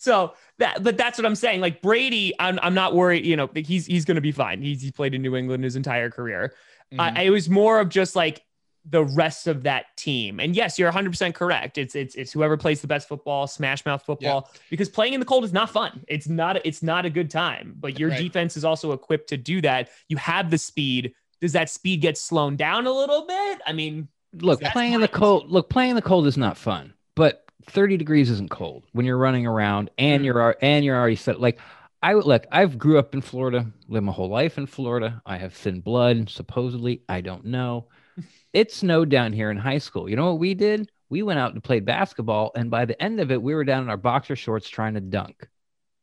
So that, but that's what I'm saying. Like Brady, I'm, I'm not worried, you know, he's, he's going to be fine. He's, he's played in New England his entire career. Mm-hmm. Uh, it was more of just like, the rest of that team. And yes, you're one hundred percent correct. It's it's it's whoever plays the best football, smash mouth football, yeah. because playing in the cold is not fun. It's not it's not a good time, but your right. defense is also equipped to do that. You have the speed. Does that speed get slowed down a little bit? I mean, look, playing in the cold, look, playing in the cold is not fun, but thirty degrees isn't cold when you're running around and you're and you're already set. Like I would look, I've grew up in Florida, lived my whole life in Florida. I have thin blood, supposedly. I don't know. It snowed down here in high school. You know what we did? We went out and played basketball, and by the end of it, we were down in our boxer shorts trying to dunk.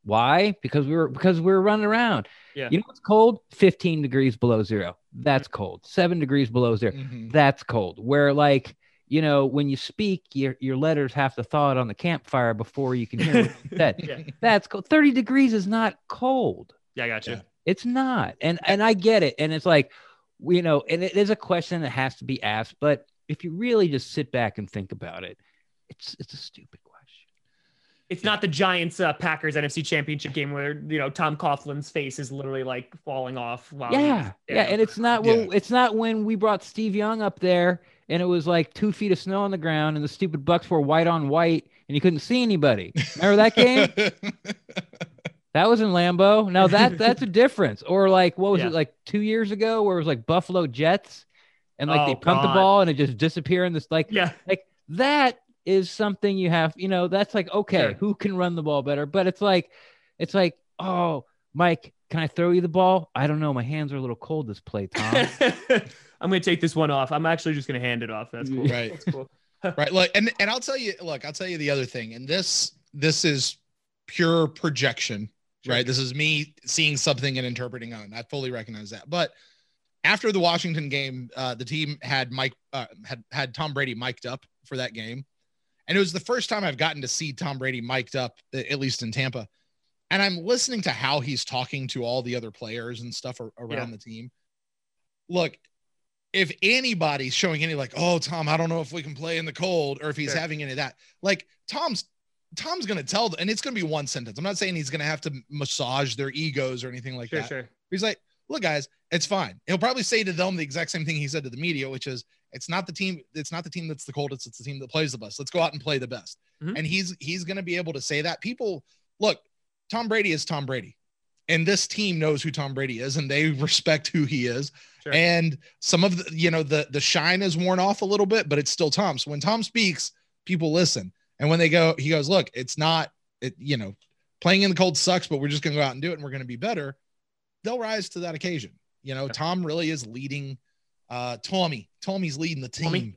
Why? Because we were because we were running around. Yeah. You know what's cold? fifteen degrees below zero. That's mm-hmm. cold. Seven degrees below zero. Mm-hmm. That's cold. Where like, you know, when you speak, your your letters have to thaw it on the campfire before you can hear what you said. Yeah. That's cold. thirty degrees is not cold. Yeah, I got you. Yeah. It's not. And and I get it. And it's like, you know, and it is a question that has to be asked. But if you really just sit back and think about it, it's it's a stupid question. It's yeah. not the Giants uh, Packers N F C Championship game where, you know, Tom Coughlin's face is literally like falling off. While yeah. Yeah. And it's not, well, yeah. it's not when we brought Steve Young up there and it was like two feet of snow on the ground and the stupid Bucks were white on white and you couldn't see anybody. Remember that game? That was in Lambeau. Now that that's a difference. Or like, what was yeah. it like two years ago where it was like Buffalo Jets and like oh, they pumped God. the ball and it just disappeared in this like, yeah. like that is something you have, you know, that's like, okay, sure. who can run the ball better? But it's like, it's like, oh, Mike, can I throw you the ball? I don't know. My hands are a little cold this play, Tom. I'm going to take this one off. I'm actually just going to hand it off. That's cool. Right. That's cool. Right. Look, and, and I'll tell you, look, I'll tell you the other thing. And this, this is pure projection, sure. right? This is me seeing something and interpreting on it. I fully recognize that. But after the Washington game, uh, the team had Mike, uh, had, had Tom Brady mic'd up for that game. And it was the first time I've gotten to see Tom Brady mic'd up, at least in Tampa. And I'm listening to how he's talking to all the other players and stuff around yeah. the team. Look, if anybody's showing any like, oh, Tom, I don't know if we can play in the cold or if he's sure. having any of that, like Tom's Tom's going to tell them, and it's going to be one sentence. I'm not saying he's going to have to massage their egos or anything like sure, that. Sure. He's like, look, guys, it's fine. He'll probably say to them the exact same thing he said to the media, which is, It's not the team. It's not the team that's the coldest. It's the team that plays the best. Let's go out and play the best. Mm-hmm. And he's he's going to be able to say that. People, look, Tom Brady is Tom Brady, and this team knows who Tom Brady is, and they respect who he is. Sure. And some of the, you know, the the shine is worn off a little bit, but it's still Tom. So when Tom speaks, people listen. And when they go, he goes, look, it's not, it, you know, playing in the cold sucks, but we're just going to go out and do it, and we're going to be better. They'll rise to that occasion. You know, yeah. Tom really is leading. Uh, Tommy, Tommy's leading the team. Tommy,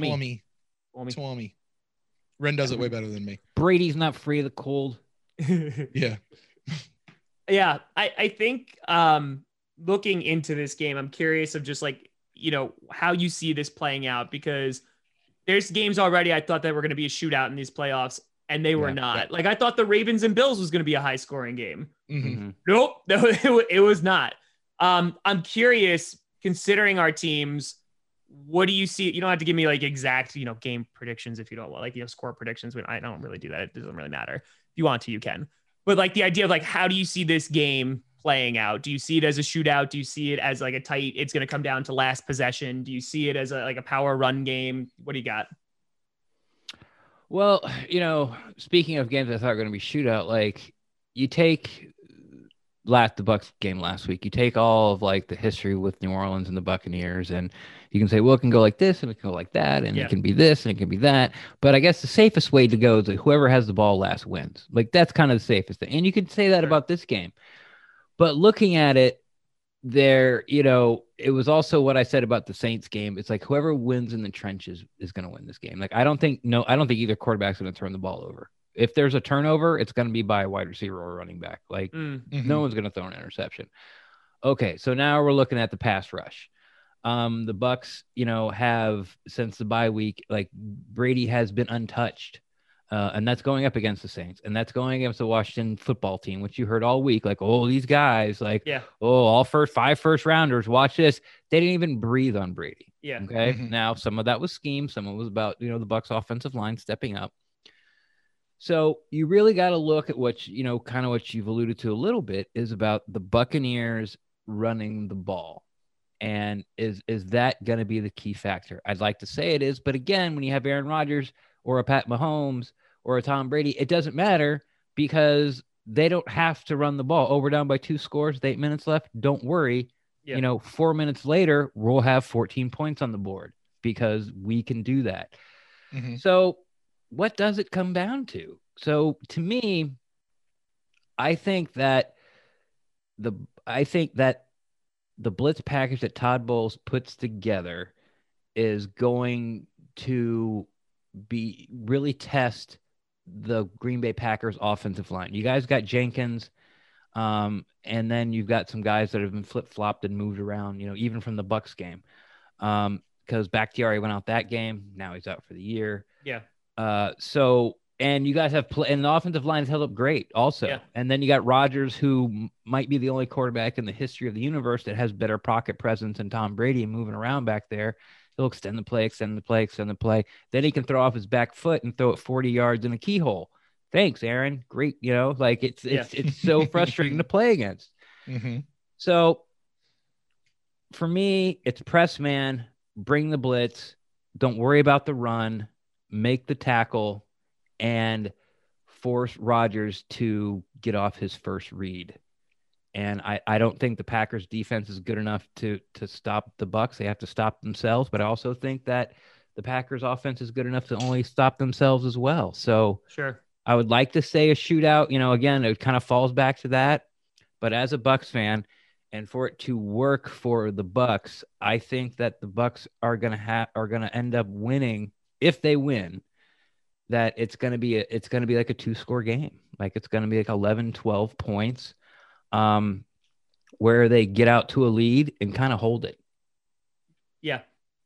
Tommy, Tommy, Tommy. Ren does it way better than me. Brady's not free of the cold. yeah, yeah. I I think um, looking into this game, I'm curious of just like, you know, how you see this playing out, because there's games already I thought that were going to be a shootout in these playoffs, and they were yeah, not. Yeah. Like I thought the Ravens and Bills was going to be a high scoring game. Mm-hmm. Nope, no, it, it was not. Um, I'm curious. Considering our teams, what do you see? You don't have to give me like exact, you know, game predictions if you don't want, like, you know, score predictions. I don't really do that. It doesn't really matter. If you want to, you can. But like the idea of like, how do you see this game playing out? Do you see it as a shootout? Do you see it as like a tight, it's going to come down to last possession? Do you see it as a, like a power run game? What do you got? Well, you know, speaking of games I thought were going to be shootout, like you take... Last the Bucs game last week, you take all of like the history with New Orleans and the Buccaneers, and you can say, well, it can go like this and it can go like that, and yeah. it can be this and it can be that. But I guess the safest way to go is that whoever has the ball last wins. Like that's kind of the safest thing. And you could say that sure. about this game. But looking at it, there, you know, it was also what I said about the Saints game. It's like whoever wins in the trenches is gonna win this game. Like I don't think no, I don't think either quarterback's gonna turn the ball over. If there's a turnover, it's going to be by a wide receiver or running back. Like mm-hmm. no one's going to throw an interception. Okay. So now we're looking at the pass rush. Um, the Bucs, you know, have since the bye week, like Brady has been untouched. Uh, and that's going up against the Saints, and that's going against the Washington football team, which you heard all week. Like, oh, these guys like, yeah. oh, all first five first rounders. Watch this. They didn't even breathe on Brady. Yeah. Okay. Mm-hmm. Now some of that was scheme. Some of it was about, you know, the Bucs offensive line stepping up. So you really got to look at what, you know, kind of what you've alluded to a little bit is about the Buccaneers running the ball. And is is that going to be the key factor? I'd like to say it is, but again, when you have Aaron Rodgers or a Pat Mahomes or a Tom Brady, it doesn't matter because they don't have to run the ball. Oh, we're down by two scores, eight minutes left. Don't worry. Yeah. You know, four minutes later, we'll have fourteen points on the board because we can do that. Mm-hmm. So what does it come down to? So to me, I think that the I think that the blitz package that Todd Bowles puts together is going to be really test the Green Bay Packers offensive line. You guys got Jenkins, um, and then you've got some guys that have been flip-flopped and moved around, you know, even from the Bucs game. Um, because Bakhtiari went out that game. Now he's out for the year. Yeah. Uh, so, and you guys have play, and the offensive line has held up great also. Yeah. And then you got Rodgers, who might be the only quarterback in the history of the universe that has better pocket presence than Tom Brady moving around back there. He'll extend the play, extend the play, extend the play. Then he can throw off his back foot and throw it forty yards in a keyhole. Thanks, Aaron. Great. You know, like it's, it's, yeah. it's so frustrating to play against. Mm-hmm. So for me, it's press man, bring the blitz. Don't worry about the run, make the tackle, and force Rodgers to get off his first read. And I, I don't think the Packers defense is good enough to to stop the Bucs. They have to stop themselves. But I also think that the Packers offense is good enough to only stop themselves as well. So sure, I would like to say a shootout. You know, again, it kind of falls back to that. But as a Bucs fan, and for it to work for the Bucs, I think that the Bucs are gonna have are gonna end up winning if they win. That it's gonna be a, it's gonna be like a two score game. Like it's gonna be like eleven, twelve points. Um, where they get out to a lead and kind of hold it. Yeah.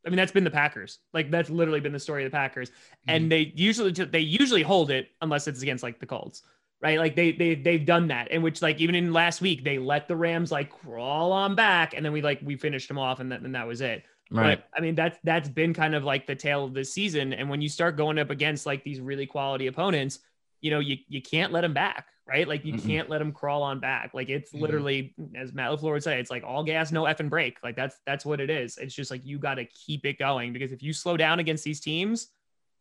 I mean, that's been the Packers. Like that's literally been the story of the Packers. Mm-hmm. And they usually, they usually hold it unless it's against like the Colts, right? Like they, they, they've done that. And which like, even in last week, they let the Rams like crawl on back. And then we like, we finished them off and that, and that was it. Right. But, I mean, that's, that's been kind of like the tale of this season. And when you start going up against like these really quality opponents, you know, you, you can't let them back. Right? Like you mm-hmm. can't let them crawl on back. Like it's mm-hmm. literally, as Matt LaFleur would say, it's like all gas, no effing break. Like that's, that's what it is. It's just like, you got to keep it going because if you slow down against these teams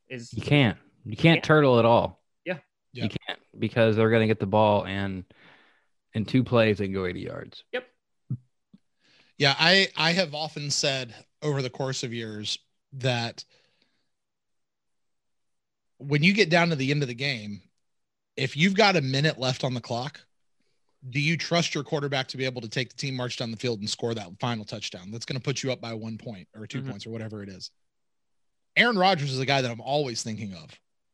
is you can't, you, you can't, can't turtle at all. Yeah. yeah. You can't because they're going to get the ball and in two plays and go eighty yards. Yep. Yeah. I, I have often said over the course of years that when you get down to the end of the game, if you've got a minute left on the clock, do you trust your quarterback to be able to take the team march down the field and score that final touchdown? That's going to put you up by one point or two mm-hmm. points or whatever it is. Aaron Rodgers is a guy that I'm always thinking of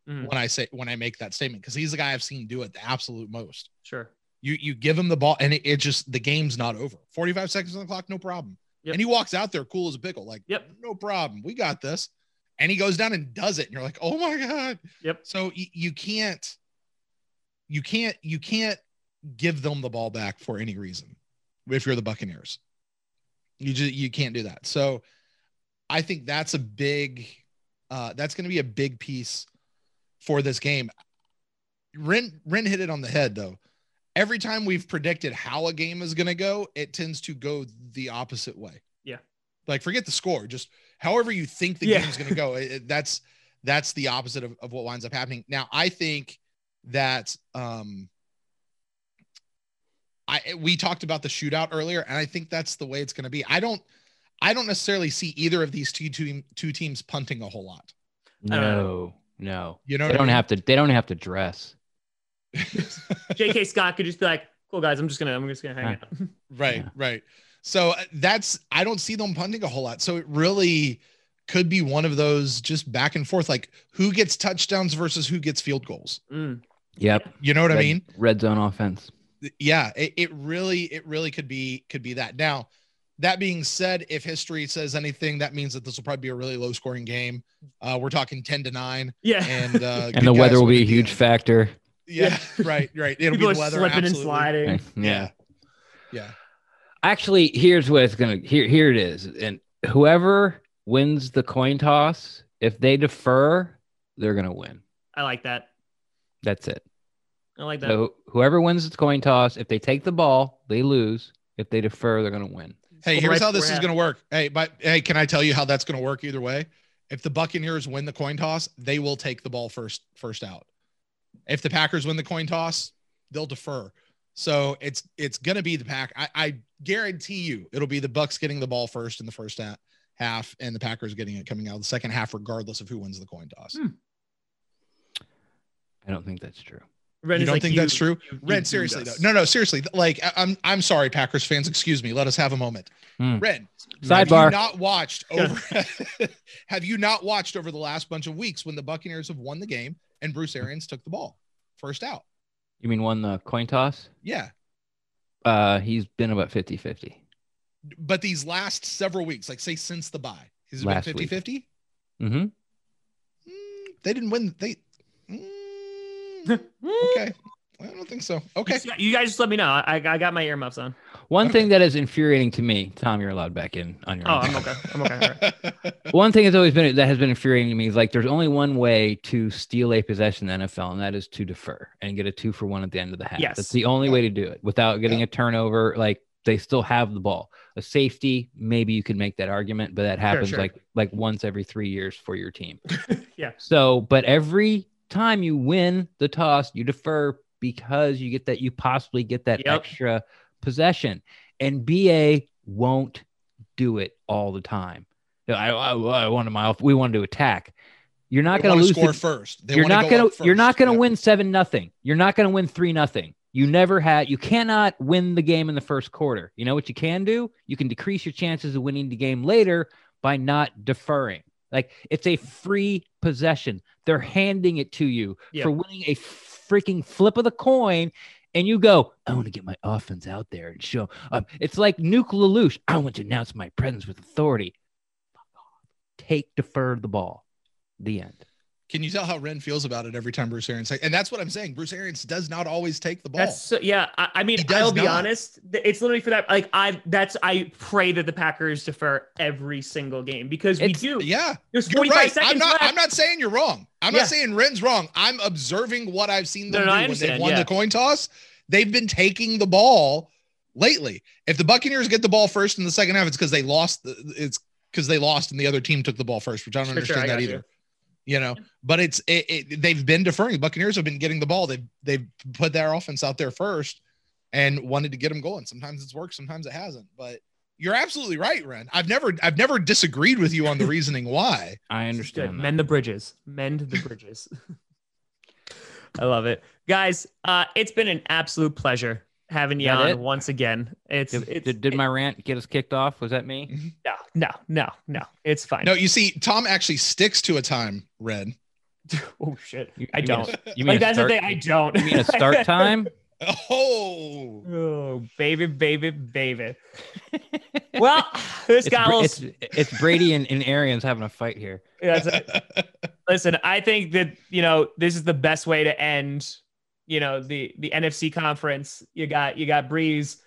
mm-hmm. when I say, when I make that statement, because he's the guy I've seen do it the absolute most. Sure. You, you give him the ball and it, it just, the game's not over. forty-five seconds on the clock. No problem. Yep. And he walks out there cool as a pickle. Like, yep. no problem. We got this. And he goes down and does it. And you're like, oh my God. Yep. So y- you can't, You can't you can't give them the ball back for any reason if you're the Buccaneers. You just you can't do that. So I think that's a big uh, that's going to be a big piece for this game. Ren Ren hit it on the head though. Every time we've predicted how a game is going to go, it tends to go the opposite way. Yeah. Like forget the score, just however you think the yeah. game is going to go. It, it, that's that's the opposite of, of what winds up happening. Now I think. That um, I we talked about the shootout earlier, and I think that's the way it's going to be. I don't, I don't necessarily see either of these two two, two teams punting a whole lot. No, no, you know they don't I mean? have to. They don't have to dress. J K Scott could just be like, "Cool guys, I'm just gonna, I'm just gonna hang right. out." Right, yeah. right. So that's I don't see them punting a whole lot. So it really could be one of those just back and forth, like who gets touchdowns versus who gets field goals. Mm. Yep. You know what red, I mean? Red zone offense. Yeah. It, it really, it really could be, could be that. Now that being said, if history says anything, that means that this will probably be a really low scoring game. Uh, we're talking ten to nine. Yeah. And, uh, and the weather will be a huge factor. Yeah. yeah. Right. Right. It'll People be the weather. Slipping and sliding. Okay. Yeah. Yeah. Actually, here's what it's going to, here, here it is. And whoever wins the coin toss, if they defer, they're going to win. I like that. That's it. I like that. So whoever wins the coin toss, if they take the ball, they lose. If they defer, they're going to win. Hey, here's right how this is going to work. Hey, but hey, can I tell you how that's going to work either way? If the Buccaneers win the coin toss, they will take the ball first, first out. If the Packers win the coin toss, they'll defer. So it's, it's going to be the pack. I, I guarantee you it'll be the Bucs getting the ball first in the first half. half and the Packers getting it coming out of the second half, regardless of who wins the coin toss. Hmm. I don't think that's true. Ren, you don't like think you, that's true? You, Ren, you seriously, though. No, no, seriously. Like, I, I'm I'm sorry, Packers fans. Excuse me. Let us have a moment. Hmm. Ren, sidebar. Have you not watched over have you not watched over the last bunch of weeks when the Buccaneers have won the game and Bruce Arians took the ball first out? You mean won the coin toss? Yeah. Uh, he's been about fifty-fifty. But these last several weeks, like say since the bye, has it last been fifty-fifty? Mm-hmm. Mm, they didn't win. They mm, okay. I don't think so. Okay. You guys just let me know. I I got my earmuffs on. One okay. thing that is infuriating to me, Tom, you're allowed back in on your. Oh, own. I'm okay. I'm okay. Right. One thing that's always been that has been infuriating to me is like there's only one way to steal a possession in the N F L, and that is to defer and get a two for one at the end of the half. Yes. That's the only yeah. way to do it without getting yeah. a turnover. Like. They still have the ball. A safety, maybe you could make that argument, but that happens sure, sure. like like once every three years for your team. yeah. So, but every time you win the toss, you defer because you get that you possibly get that yep. extra possession. And B A won't do it all the time. I I, I want to mile. We want to attack. You're not going to lose. Score the, first. They you're, not gonna, first. you're not going to. You're not going to win seven nothing. You're not going to win three nothing. You never had, you cannot win the game in the first quarter. You know what you can do? You can decrease your chances of winning the game later by not deferring. Like it's a free possession. They're handing it to you yeah. for winning a freaking flip of the coin. And you go, I want to get my offense out there and show. Um, it's like Nuke LaLoosh. I want to announce my presence with authority. Take, defer the ball. The end. Can you tell how Ren feels about it every time Bruce Arians? And that's what I'm saying. Bruce Arians does not always take the ball. That's so, yeah, I, I mean, I'll be not. honest. It's literally for that. Like I, that's I pray that the Packers defer every single game because it's, we do. Yeah, there's forty-five right. seconds I'm not, left. I'm not saying you're wrong. I'm yeah. not saying Ren's wrong. I'm observing what I've seen them no, no, do when they've won yeah. the coin toss. They've been taking the ball lately. If the Buccaneers get the ball first in the second half, it's because they lost. The, it's because they lost and the other team took the ball first, which I don't for understand sure, I that either. You. You know, but it's it, it, they've been deferring. The Buccaneers have been getting the ball. They've they've put their offense out there first and wanted to get them going. Sometimes it's worked, sometimes it hasn't. But you're absolutely right, Ren. I've never I've never disagreed with you on the reasoning why. I understand. Mend the bridges. Mend the bridges. I love it, guys. Uh, it's been an absolute pleasure having you on it? once again. It's did, it's did my rant get us kicked off? Was that me? No, no, no, no. It's fine. No, you see, Tom actually sticks to a time, Red. Oh shit. You, I you don't. Mean a, you mean like that's start, the thing I don't. You mean a start time? oh. Oh, baby, baby, baby. Well, this guy will it's, it's Brady and, and Arians having a fight here. Yeah, a, listen, I think that, you know, this is the best way to end you know, the, the N F C conference, you got, you got Breeze,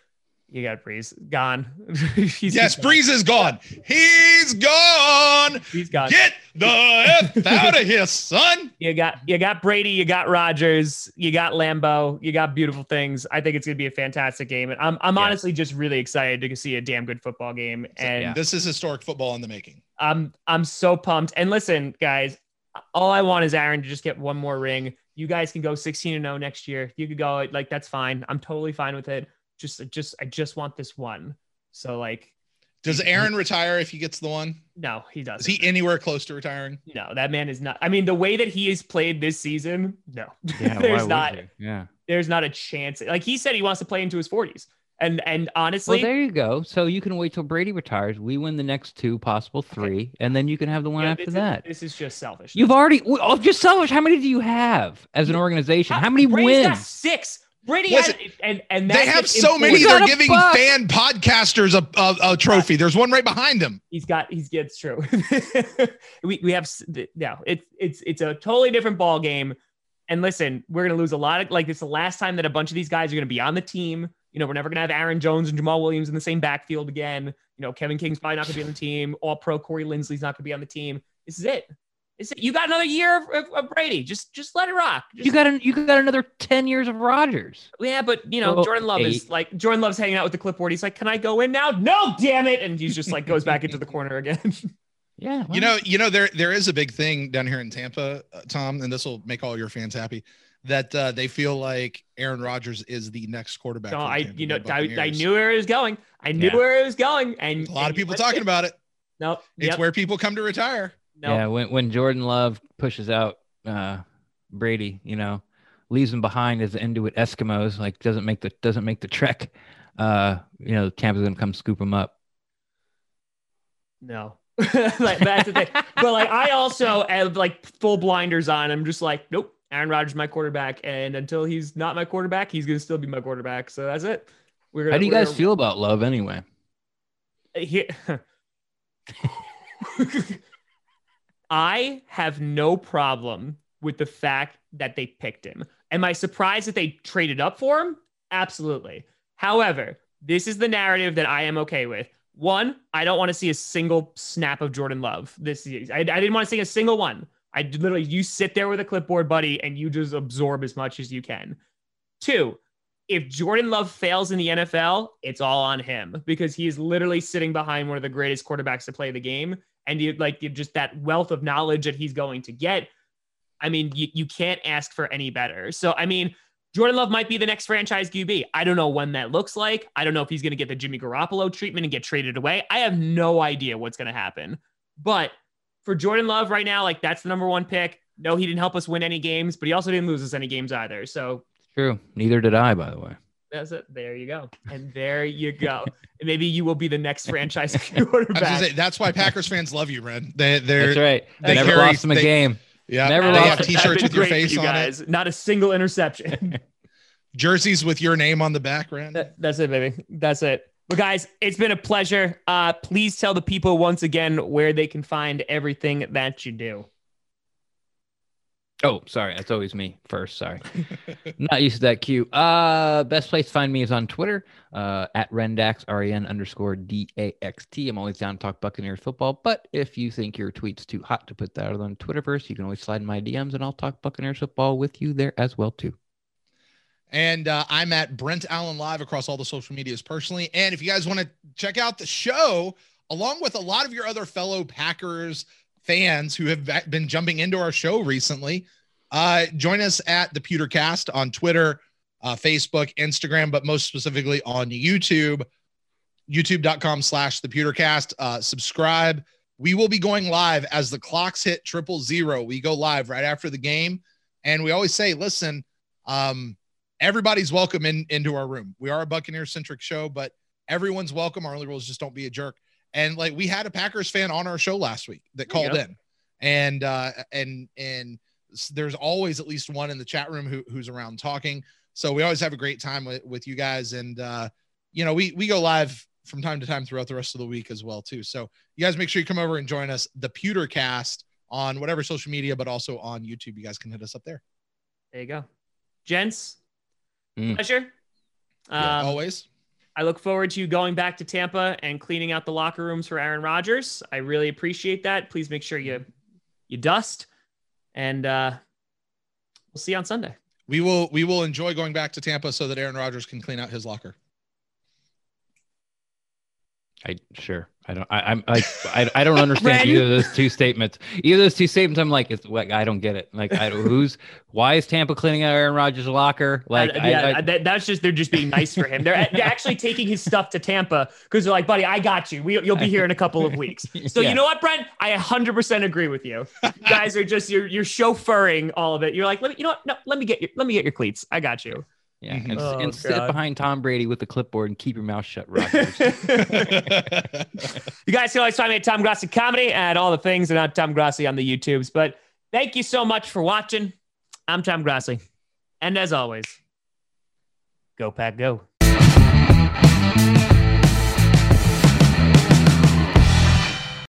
you got Breeze gone. he's, yes. He's Breeze gone. is gone. He's gone. He's gone. Get the F out of here, son. You got, you got Brady, you got Rodgers, you got Lambeau, you got beautiful things. I think it's going to be a fantastic game. And I'm, I'm yeah. honestly just really excited to see a damn good football game. And this is historic football in the making. I'm, I'm so pumped. And listen, guys, all I want is Aaron to just get one more ring. You guys can go sixteen and oh next year. You could go like, that's fine. I'm totally fine with it. Just, just, I just want this one. So like, does Aaron retire if he gets the one? No, he doesn't. Is he anywhere close to retiring? No, that man is not. I mean, the way that he has played this season, no, yeah, there's not, yeah, there's not a chance. Like he said, he wants to play into his forties. And and honestly, well, there you go. So you can wait till Brady retires. We win the next two, possible three, and then you can have the one yeah, after this that. Is, this is just selfish. You've already oh, just selfish. How many do you have as an organization? How, How many Brady's wins? Got six. Brady Listen, has, and and they have so important. many. They're giving fuck. fan podcasters a, a a trophy. There's one right behind him. He's got. He's gets true. we we have no. It's it's it's a totally different ball game. And listen, we're gonna lose a lot of like this. Is the last time that a bunch of these guys are gonna be on the team. You know, we're never going to have Aaron Jones and Jamal Williams in the same backfield again. You know, Kevin King's probably not going to be on the team. All pro Corey Linsley's not going to be on the team. This is it. It's, you got another year of, of, of Brady. Just just let it rock. Just, you got an, you got another ten years of Rodgers. Yeah, but you know, well, Jordan Love eight. is like Jordan Love's hanging out with the clipboard. He's like, "Can I go in now?" No, damn it! And he's just like goes back into the corner again. Yeah, well, you know, you know, there there is a big thing down here in Tampa, uh, Tom, and this will make all your fans happy. That uh, they feel like Aaron Rodgers is the next quarterback. No, I you know I, I knew where it was going. I knew yeah. where it was going, and a lot and of people talking it. about it. No, it's yep. where people come to retire. No. Yeah, when when Jordan Love pushes out uh, Brady, you know, leaves him behind as the Inuit Eskimos, like doesn't make the doesn't make the trek. Uh, you know, Tampa's gonna come scoop him up. No, like, that's the thing. But like, I also have like full blinders on. I'm just like, nope. Aaron Rodgers, my quarterback, and until he's not my quarterback, he's gonna still be my quarterback. So that's it. We're gonna, How do you guys gonna... feel about Love anyway? He... I have no problem with the fact that they picked him. Am I surprised that they traded up for him? Absolutely. However, this is the narrative that I am okay with. One, I don't want to see a single snap of Jordan Love this season. I, I didn't want to see a single one. I literally, you sit there with a clipboard, buddy, and you just absorb as much as you can. Two, if Jordan Love fails in the N F L, it's all on him because he is literally sitting behind one of the greatest quarterbacks to play the game. And you like you just that wealth of knowledge that he's going to get. I mean, you, you can't ask for any better. So, I mean, Jordan Love might be the next franchise Q B. I don't know when that looks like. I don't know if he's going to get the Jimmy Garoppolo treatment and get traded away. I have no idea what's going to happen. But for Jordan Love right now, like that's the number one pick. No, he didn't help us win any games, but he also didn't lose us any games either. So true. Neither did I, by the way. That's it. There you go. And there you go. And maybe you will be the next franchise quarterback. I was gonna say, that's why Packers fans love you, Ren. They, they're that's right. They never carry, lost them a they, game. Yeah. Never they lost. Have t-shirts with your face you on it. Not a single interception. Jerseys with your name on the back, Ren. That, that's it, baby. That's it. But guys, it's been a pleasure. Uh, please tell the people once again where they can find everything that you do. Oh, sorry. That's always me first. Sorry. Not used to that cue. Uh, best place to find me is on Twitter, uh, at Ren Dax, R E N underscore D A X T. I'm always down to talk Buccaneers football, but if you think your tweet's too hot to put that out on Twitterverse, you can always slide in my D Ms and I'll talk Buccaneers football with you there as well too. And uh, I'm at Brent Allen Live across all the social medias personally. And if you guys want to check out the show, along with a lot of your other fellow Packers fans who have been jumping into our show recently, uh, join us at the Pewter Cast on Twitter, uh, Facebook, Instagram, but most specifically on YouTube, youtube.com slash the Pewter Cast. Uh, subscribe. We will be going live as the clocks hit triple zero. We go live right after the game. And we always say, listen, um, everybody's welcome in into our room. We are a Buccaneer centric show, but everyone's welcome. Our only rule is just don't be a jerk. And like we had a Packers fan on our show last week that called yep. in, and uh, and and there's always at least one in the chat room who, who's around talking. So we always have a great time with, with you guys, and uh, you know we we go live from time to time throughout the rest of the week as well too. So you guys make sure you come over and join us, the Pewter Cast, on whatever social media, but also on YouTube. You guys can hit us up there. There you go, gents. Mm. Pleasure. Yeah, um, always. I look forward to going back to Tampa and cleaning out the locker rooms for Aaron Rodgers. I really appreciate that. Please make sure you you dust, and uh, we'll see you on Sunday. We will we will enjoy going back to Tampa so that Aaron Rodgers can clean out his locker. I sure I don't I I'm I I, I don't understand either of those two statements. Either of those two statements, I'm like, it's like I don't get it. Like, I who's why is Tampa cleaning out Aaron Rodgers' locker? Like, I, yeah, I, I, that, that's just they're just being nice for him. They're, they're actually taking his stuff to Tampa because they're like, buddy, I got you. We you'll be here in a couple of weeks. So yeah. You know what, Brent? I one hundred percent agree with you. You guys are just you're you're chauffeuring all of it. You're like, let me, you know what? No, let me get your let me get your cleats. I got you. Yeah, and, oh, and sit behind Tom Brady with the clipboard and keep your mouth shut, Rodgers. You guys can always find me at Tom Grassy Comedy and all the things, and not Tom Grassy on the YouTubes. But thank you so much for watching. I'm Tom Grassy. And as always, go Pack go.